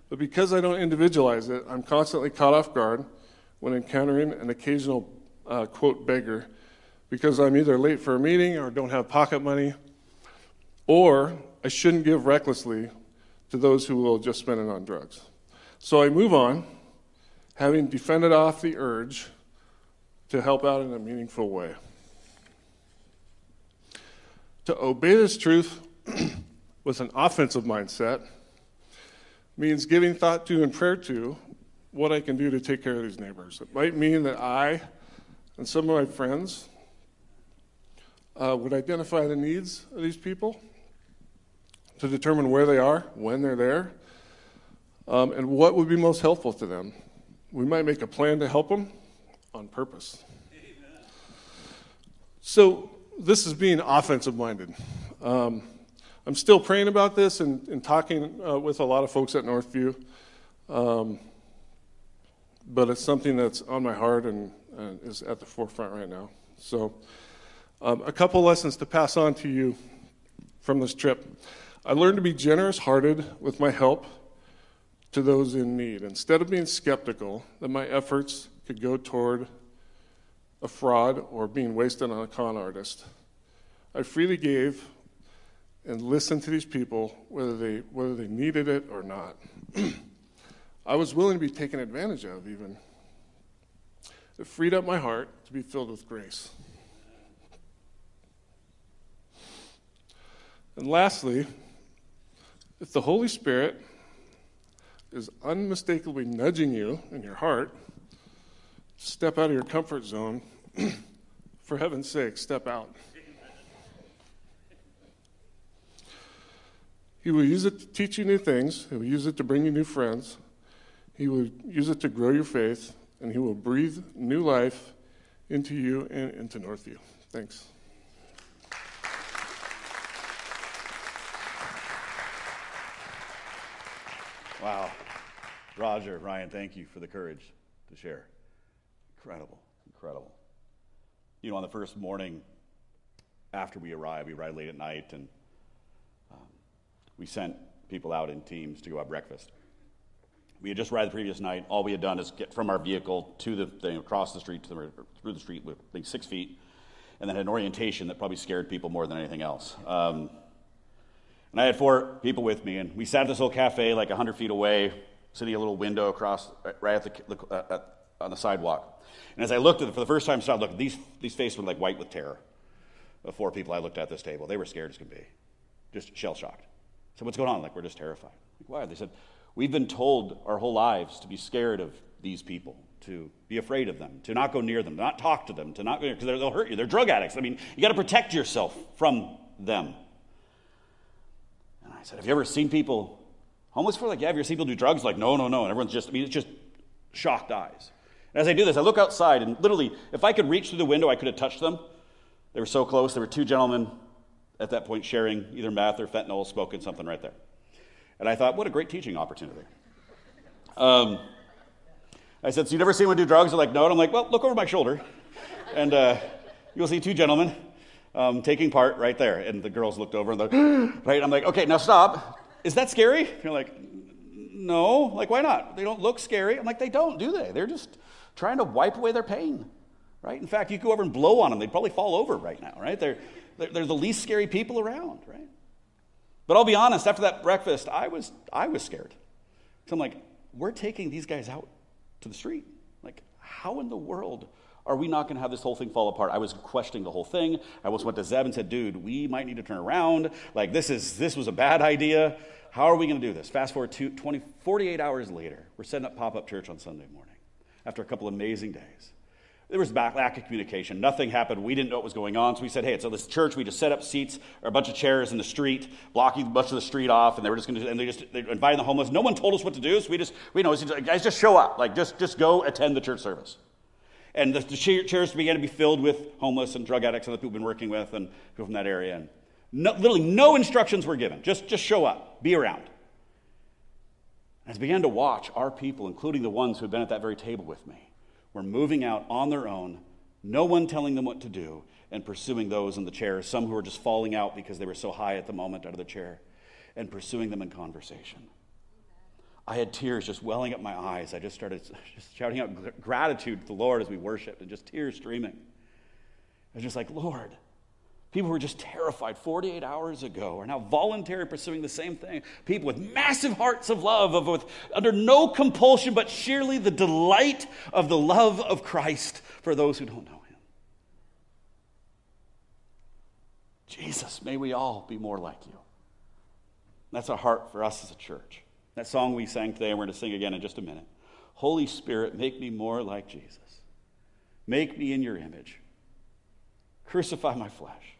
But because I don't individualize it, I'm constantly caught off guard when encountering an occasional, quote, beggar, because I'm either late for a meeting or don't have pocket money, or I shouldn't give recklessly to those who will just spend it on drugs. So I move on, having defended off the urge to help out in a meaningful way. To obey this truth with an offensive mindset means giving thought to and prayer to what I can do to take care of these neighbors. It might mean that I and some of my friends would identify the needs of these people to determine where they are, when they're there, and what would be most helpful to them. We might make a plan to help them on purpose. Amen. So this is being offensive-minded. I'm still praying about this and talking with a lot of folks at Northview, but it's something that's on my heart and is at the forefront right now. So a couple lessons to pass on to you from this trip. I learned to be generous-hearted with my help to those in need, instead of being skeptical that my efforts could go toward a fraud or being wasted on a con artist. I freely gave and listened to these people, whether they needed it or not. I was willing to be taken advantage of, even. It freed up my heart to be filled with grace. And lastly, if the Holy Spirit is unmistakably nudging you in your heart, step out of your comfort zone. For heaven's sake, step out. He will use it to teach you new things. He will use it to bring you new friends. He will use it to grow your faith, and he will breathe new life into you and into Northview. Thanks. Wow. Roger, Ryan, thank you for the courage to share. Incredible, incredible. You know, on the first morning after we arrived, we arrived late at night, and we sent people out in teams to go have breakfast. We had just arrived the previous night. All we had done is get from our vehicle to the thing, across the street, through the street with, I think, 6 feet, and then had an orientation that probably scared people more than anything else. And I had 4 people with me, and we sat at this little cafe like 100 feet away, sitting at a little window across, right at on the sidewalk. And as I looked at it, for the first time, started looking, these faces were like white with terror. The 4 people I looked at this table, they were scared as can be, just shell-shocked. So what's going on? Like, we're just terrified. Like, why? They said, we've been told our whole lives to be scared of these people, to be afraid of them, to not go near them, to not talk to them, to not go near, because they'll hurt you. They're drug addicts. I mean, you got to protect yourself from them. And I said, have you ever seen people homeless before? Like, yeah, have you ever seen people do drugs? Like, no. And everyone's just, I mean, it's just shocked eyes. And as I do this, I look outside, and literally, if I could reach through the window, I could have touched them. They were so close. There were 2 gentlemen at that point sharing either meth or fentanyl, smoking something right there. And I thought, what a great teaching opportunity. I said, so you've never seen one do drugs? They're like, no. And I'm like, well, look over my shoulder, and you'll see 2 gentlemen taking part right there. And the girls looked over, and they're right? I'm like, okay, now stop. Is that scary? And they're like, no. Like, why not? They don't look scary. I'm like, they don't, do they? They're just trying to wipe away their pain, right? In fact, you go over and blow on them, they'd probably fall over right now, right? They're the least scary people around, right? But I'll be honest, after that breakfast, I was scared. So I'm like, we're taking these guys out to the street. Like, how in the world are we not going to have this whole thing fall apart? I was questioning the whole thing. I almost went to Zeb and said, dude, we might need to turn around. Like, this was a bad idea. How are we going to do this? Fast forward to 48 hours later, we're setting up pop-up church on Sunday morning after a couple amazing days. There was lack of communication. Nothing happened. We didn't know what was going on. So we said, hey, so this church, we just set up seats or a bunch of chairs in the street, blocking much of the street off, and they were just going to, and they invited the homeless. No one told us what to do, so guys, just show up. Like, just go attend the church service. And the chairs began to be filled with homeless and drug addicts and the people we've been working with and people from that area. And literally no instructions were given. Just show up. Be around. As I began to watch our people, including the ones who had been at that very table with me, were moving out on their own no one telling them what to do, and pursuing those in the chair, some who were just falling out because they were so high at the moment out of the chair, and pursuing them in conversation. I had tears just welling up my eyes. I just started shouting out gratitude to the Lord as we worshiped, and just tears streaming. I was just like, Lord, people who were just terrified 48 hours ago are now voluntarily pursuing the same thing. People with massive hearts of love, under no compulsion, but sheerly the delight of the love of Christ for those who don't know him. Jesus, may we all be more like you. That's a heart for us as a church. That song we sang today, and we're going to sing again in just a minute. Holy Spirit, make me more like Jesus. Make me in your image. Crucify my flesh.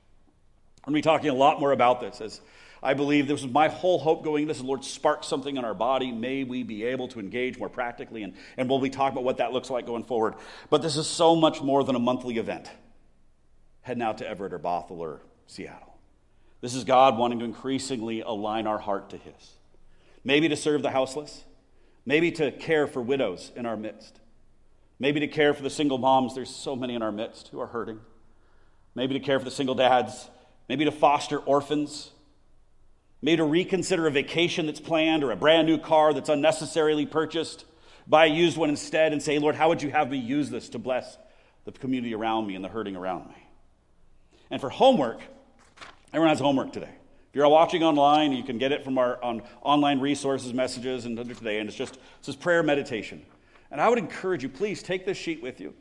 I'm going to be talking a lot more about this, as I believe this was my whole hope going into this. Lord, spark something in our body. May we be able to engage more practically, and we'll be talking about what that looks like going forward. But this is so much more than a monthly event. Heading out to Everett or Bothell or Seattle. This is God wanting to increasingly align our heart to his. Maybe to serve the houseless. Maybe to care for widows in our midst. Maybe to care for the single moms. There's so many in our midst who are hurting. Maybe to care for the single dads. Maybe to foster orphans. Maybe to reconsider a vacation that's planned, or a brand new car that's unnecessarily purchased. Buy a used one instead and say, Lord, how would you have me use this to bless the community around me and the hurting around me? And for homework, everyone has homework today. If you're watching online, you can get it from our online resources, messages, and under today. And it's just prayer meditation. And I would encourage you, please take this sheet with you.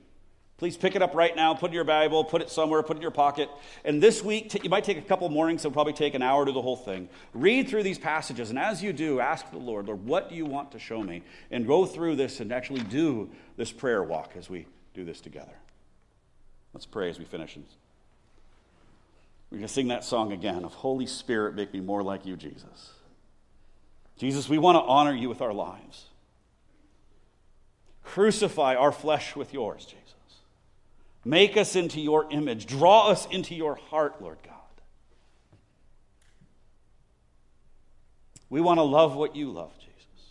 Please pick it up right now, put it in your Bible, put it somewhere, put it in your pocket. And this week, you might take a couple mornings, it'll probably take an hour to do the whole thing. Read through these passages, and as you do, ask the Lord, Lord, what do you want to show me? And go through this and actually do this prayer walk as we do this together. Let's pray as we finish. We're going to sing that song again of Holy Spirit, make me more like you, Jesus. Jesus, we want to honor you with our lives. Crucify our flesh with yours, Jesus. Make us into your image. Draw us into your heart, Lord God. We want to love what you love, Jesus.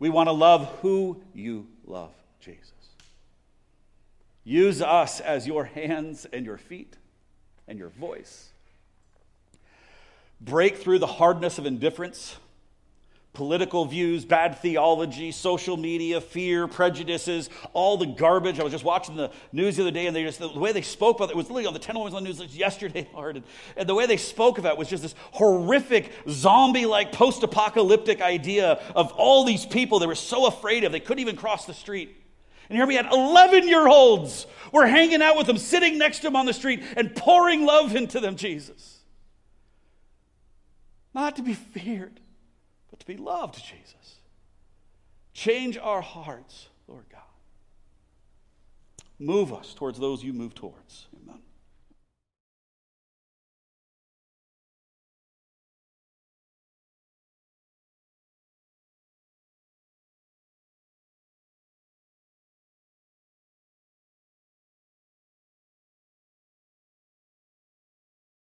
We want to love who you love, Jesus. Use us as your hands and your feet and your voice. Break through the hardness of indifference, political views, bad theology, social media, fear, prejudices, all the garbage. I was just watching the news the other day, and the way they spoke about it was literally on the Tenderloin on the news yesterday, Lord. And the way they spoke about it was just this horrific, zombie-like, post-apocalyptic idea of all these people they were so afraid of, they couldn't even cross the street. And here we had 11-year-olds. We're hanging out with them, sitting next to them on the street, and pouring love into them, Jesus. Not to be feared, but to be loved, Jesus. Change our hearts, Lord God. Move us towards those you move towards.